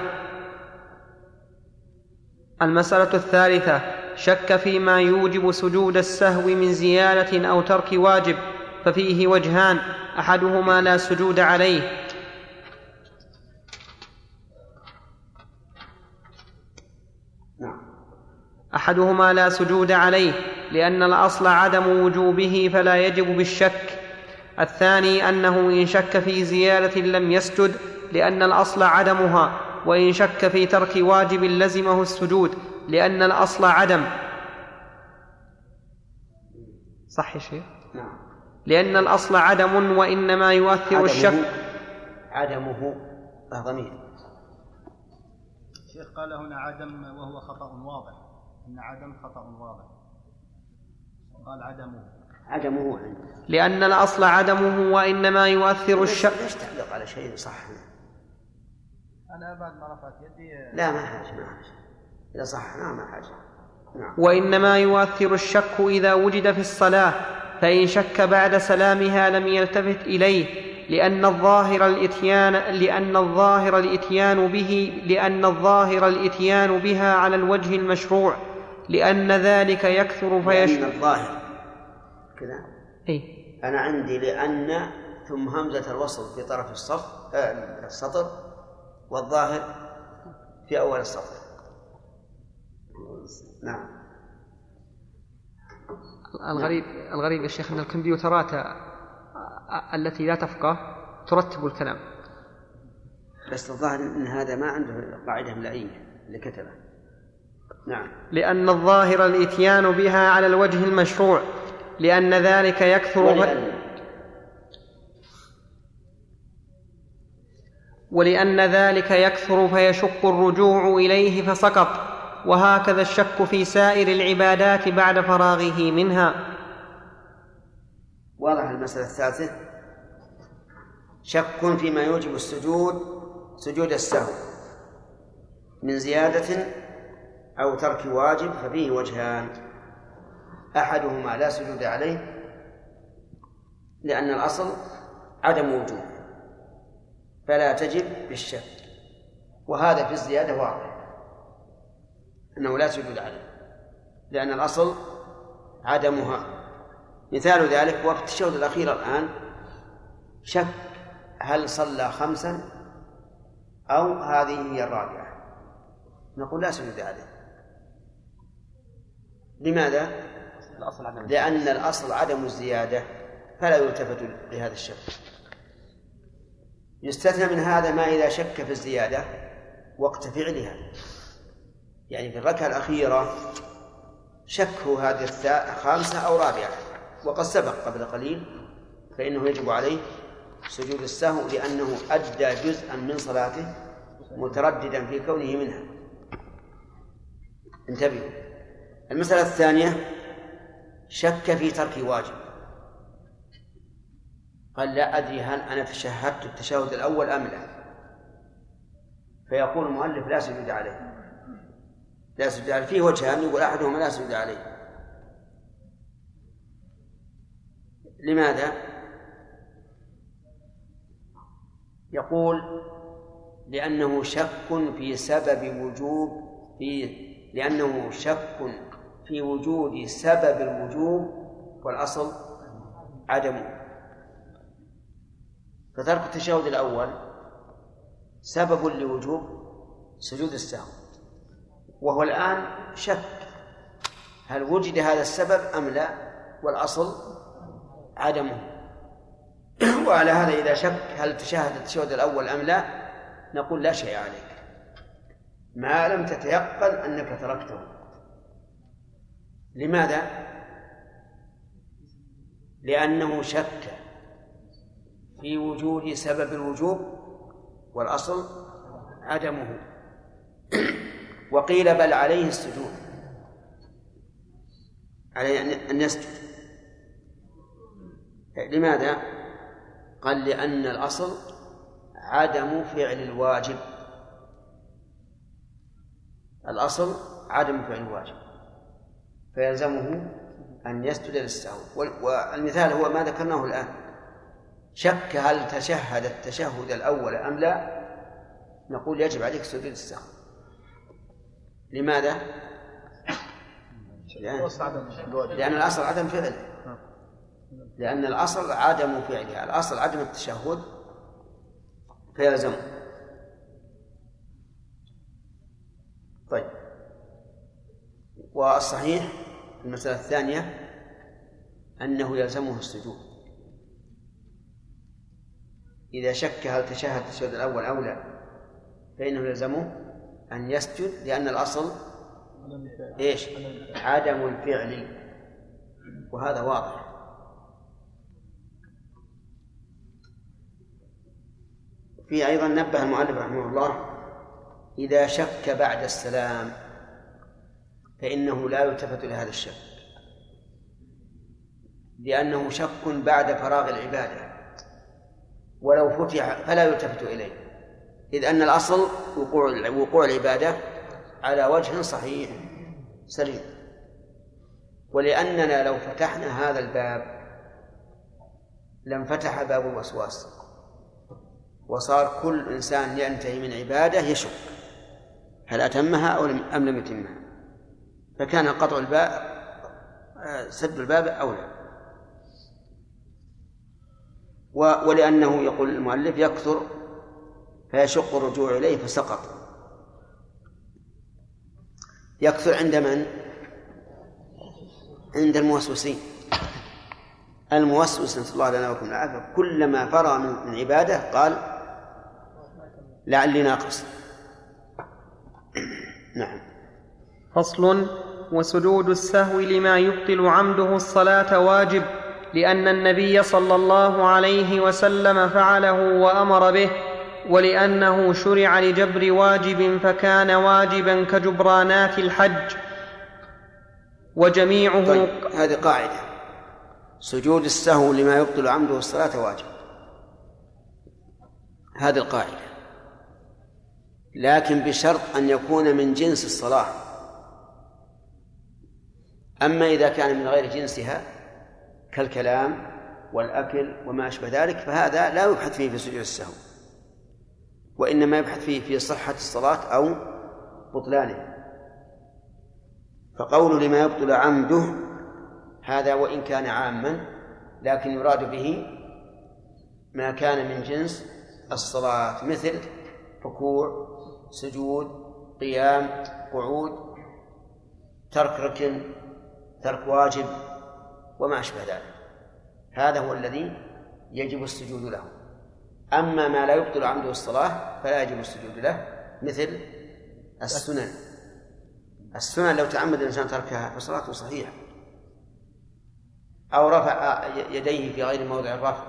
المسألة الثالثة شك فيما يوجب سجود السهو من زيادة أو ترك واجب ففيه وجهان أحدهما لا سجود عليه. أحدهما لا سجود عليه لأن الأصل عدم وجوبه فلا يجب بالشك. الثاني أنه إن شك في زيادة لم يسجد لأن الأصل عدمها، وإن شك في ترك واجب لزمه السجود لأن الأصل عدم. صح شيء؟ نعم. لأن الأصل عدم وإنما يؤثر عدمه الشك عدمه ضمير. الشيخ قال هنا عدم وهو خطأ واضح، إن عدم خطأ واضح. قال عدمه عدمه لأن الأصل عدمه وإنما يؤثر الشك. ليش تعلق على شيء صح؟ أنا بعد ما رفعت يدي. لا ما حاجة ما حاجة. إذا صح نعم ما حاجة. نعم. وإنما يؤثر الشك إذا وجد في الصلاة، فإن شك بعد سلامها لم يلتفت إليه لأن الظاهر الإتيان لأن الظاهر الإتيان به لأن الظاهر الإتيان بها على الوجه المشروع لأن ذلك يكثر فيشك. لأن الظاهر كذا. أي أنا عندي لأن ثم همزة الوصل في طرف الصف آه السطر والظاهر في أول السطر. نعم. الغريب الغريب يا شيخ أن الكمبيوترات التي لا تفقه ترتب الكلام. بس الظاهر أن هذا ما عنده قاعدة ملائية اللي كتبه. نعم. لأن الظاهر الإتيان بها على الوجه المشروع لأن ذلك يكثر ولأن, ولأن ذلك يكثر فيشق الرجوع إليه فسقط وهكذا الشك في سائر العبادات بعد فراغه منها. واضح. المسألة الثالثة شك فيما يوجب السجود سجود السهو من زيادة أو ترك واجب، ففيه وجهان: أحدهما لا سجود عليه لأن الأصل عدم وجوب فلا تجب بالشك، وهذا في الزيادة واضح أنه لا سجود عليه لأن الأصل عدمها. مثال ذلك وقت الشهود الأخير الآن شك هل صلى خمسا أو هذه هي الرابعة، نقول لا سجود عليه. لماذا؟ لأن الأصل عدم الزيادة فلا يلتفت لهذا الشك. يستثنى من هذا ما إذا شك في الزيادة وقت فعلها، يعني في الركعة الأخيرة شكه هذه الخامسة أو رابعة وقد سبق قبل قليل، فإنه يجب عليه سجود السهو لأنه أدى جزءا من صلاته مترددا في كونه منها. انتبهوا. المسألة الثانية شك في ترك واجب، قال لا أدري هل أنا تشهدت التشهد الأول أم لا، فيقول المؤلف لا سجود عليه. لا سجود عليه فيه وجهان، يقول أحدهما لا سجود عليه. لماذا؟ يقول لأنه شك في سبب وجوب في لأنه شك في وجود سبب الوجوب والأصل عدمه، فترك التشهد الأول سبب لوجوب سجود السهو، وهو الآن شك هل وجد هذا السبب أم لا والأصل عدمه. وعلى هذا إذا شك هل تشهد التشهد الأول أم لا نقول لا شيء عليك ما لم تتيقن أنك تركته. لماذا؟ لأنه شك في وجود سبب الوجوب والأصل عدمه. وقيل بل عليه السجود، عليه أن يسجد. لماذا؟ قال لأن الأصل عدم فعل الواجب، الأصل عدم فعل الواجب فيلزمه أن يسجد للسهو. والمثال هو ما ذكرناه الآن، شك هل تشهد التشهد الأول أم لا، نقول يجب عليك سجود السهو. لماذا؟ لأن, لأن الأصل عدم فعله، لأن الأصل عدم فعله، الأصل عدم التشهد فيلزمه. طيب. والصحيح المسألة الثانية أنه يلزمه السجود إذا شك هل تشهد التشهد الأول أو لا، فإنه يلزمه أن يسجد لأن الأصل إيش؟ عدم الفعل، وهذا واضح. في أيضا نبه المؤلف رحمه الله إذا شك بعد السلام فإنه لا يلتفت لهذا الشك لأنه شك بعد فراغ العبادة، ولو فتح فلا يلتفت إليه، إذ أن الأصل وقوع, وقوع العبادة على وجه صحيح سليم. ولأننا لو فتحنا هذا الباب لانفتح باب الوسواس، وصار كل إنسان ينتهي من عبادة يشك هل أتمها أو لم أم لم يتمها، فكان قطع الباب سد الباب أولى. ولأنه يقول المؤلف يكثر فيشق الرجوع إليه فسقط. يكثر عند من؟ عند الموسوسين. الموسوس نسأل الله لنا ولكم العافية كلما فرغ من عبادة قال لعلي ناقص. نعم. فصل. وسجود السهو لما يبطل عمده الصلاة واجب، لأن النبي صلى الله عليه وسلم فعله وأمر به، ولأنه شرع لجبر واجب فكان واجبا كجبرانات الحج وجميعه. طيب هذه قاعدة: سجود السهو لما يبطل عمده الصلاة واجب، هذه القاعدة، لكن بشرط أن يكون من جنس الصلاة. أما إذا كان من غير جنسها كالكلام والأكل وما أشبه ذلك فهذا لا يبحث فيه في سجود السهو، وإنما يبحث فيه في صحة الصلاة أو بطلانه. فقول لما يبطل عمده هذا وإن كان عاما، لكن يراد به ما كان من جنس الصلاة، مثل ركوع، سجود، قيام، قعود، ترك ركن، ترك واجب وما أشبه ذلك. هذا هو الذي يجب السجود له. أما ما لا يبطل عمده الصلاة فلا يجب السجود له، مثل السنن. السنن لو تعمد الإنسان تركها فصلاته صحيحة، أو رفع يديه في غير موضع الرفع،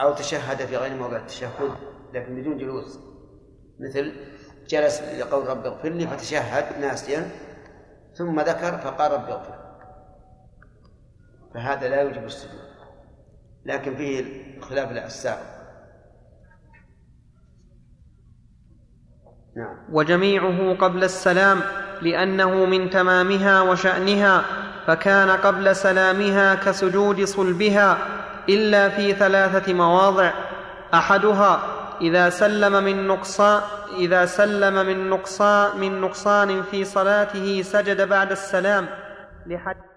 أو تشهد في غير موضع التشهد لكن بدون جلوس، مثل جلس لقول رب اغفر لي فتشهد ناسيا ثم ذكر فقال رب اغفر، فهذا لا يجب السجود، لكن فيه خلاف السابق. نعم. وجميعه قبل السلام لأنه من تمامها وشأنها، فكان قبل سلامها كسجود صلبها إلا في ثلاثة مواضع: أحدها إذا سلم من نقصان إذا سلم من نقصان من نقصان في صلاته سجد بعد السلام لحد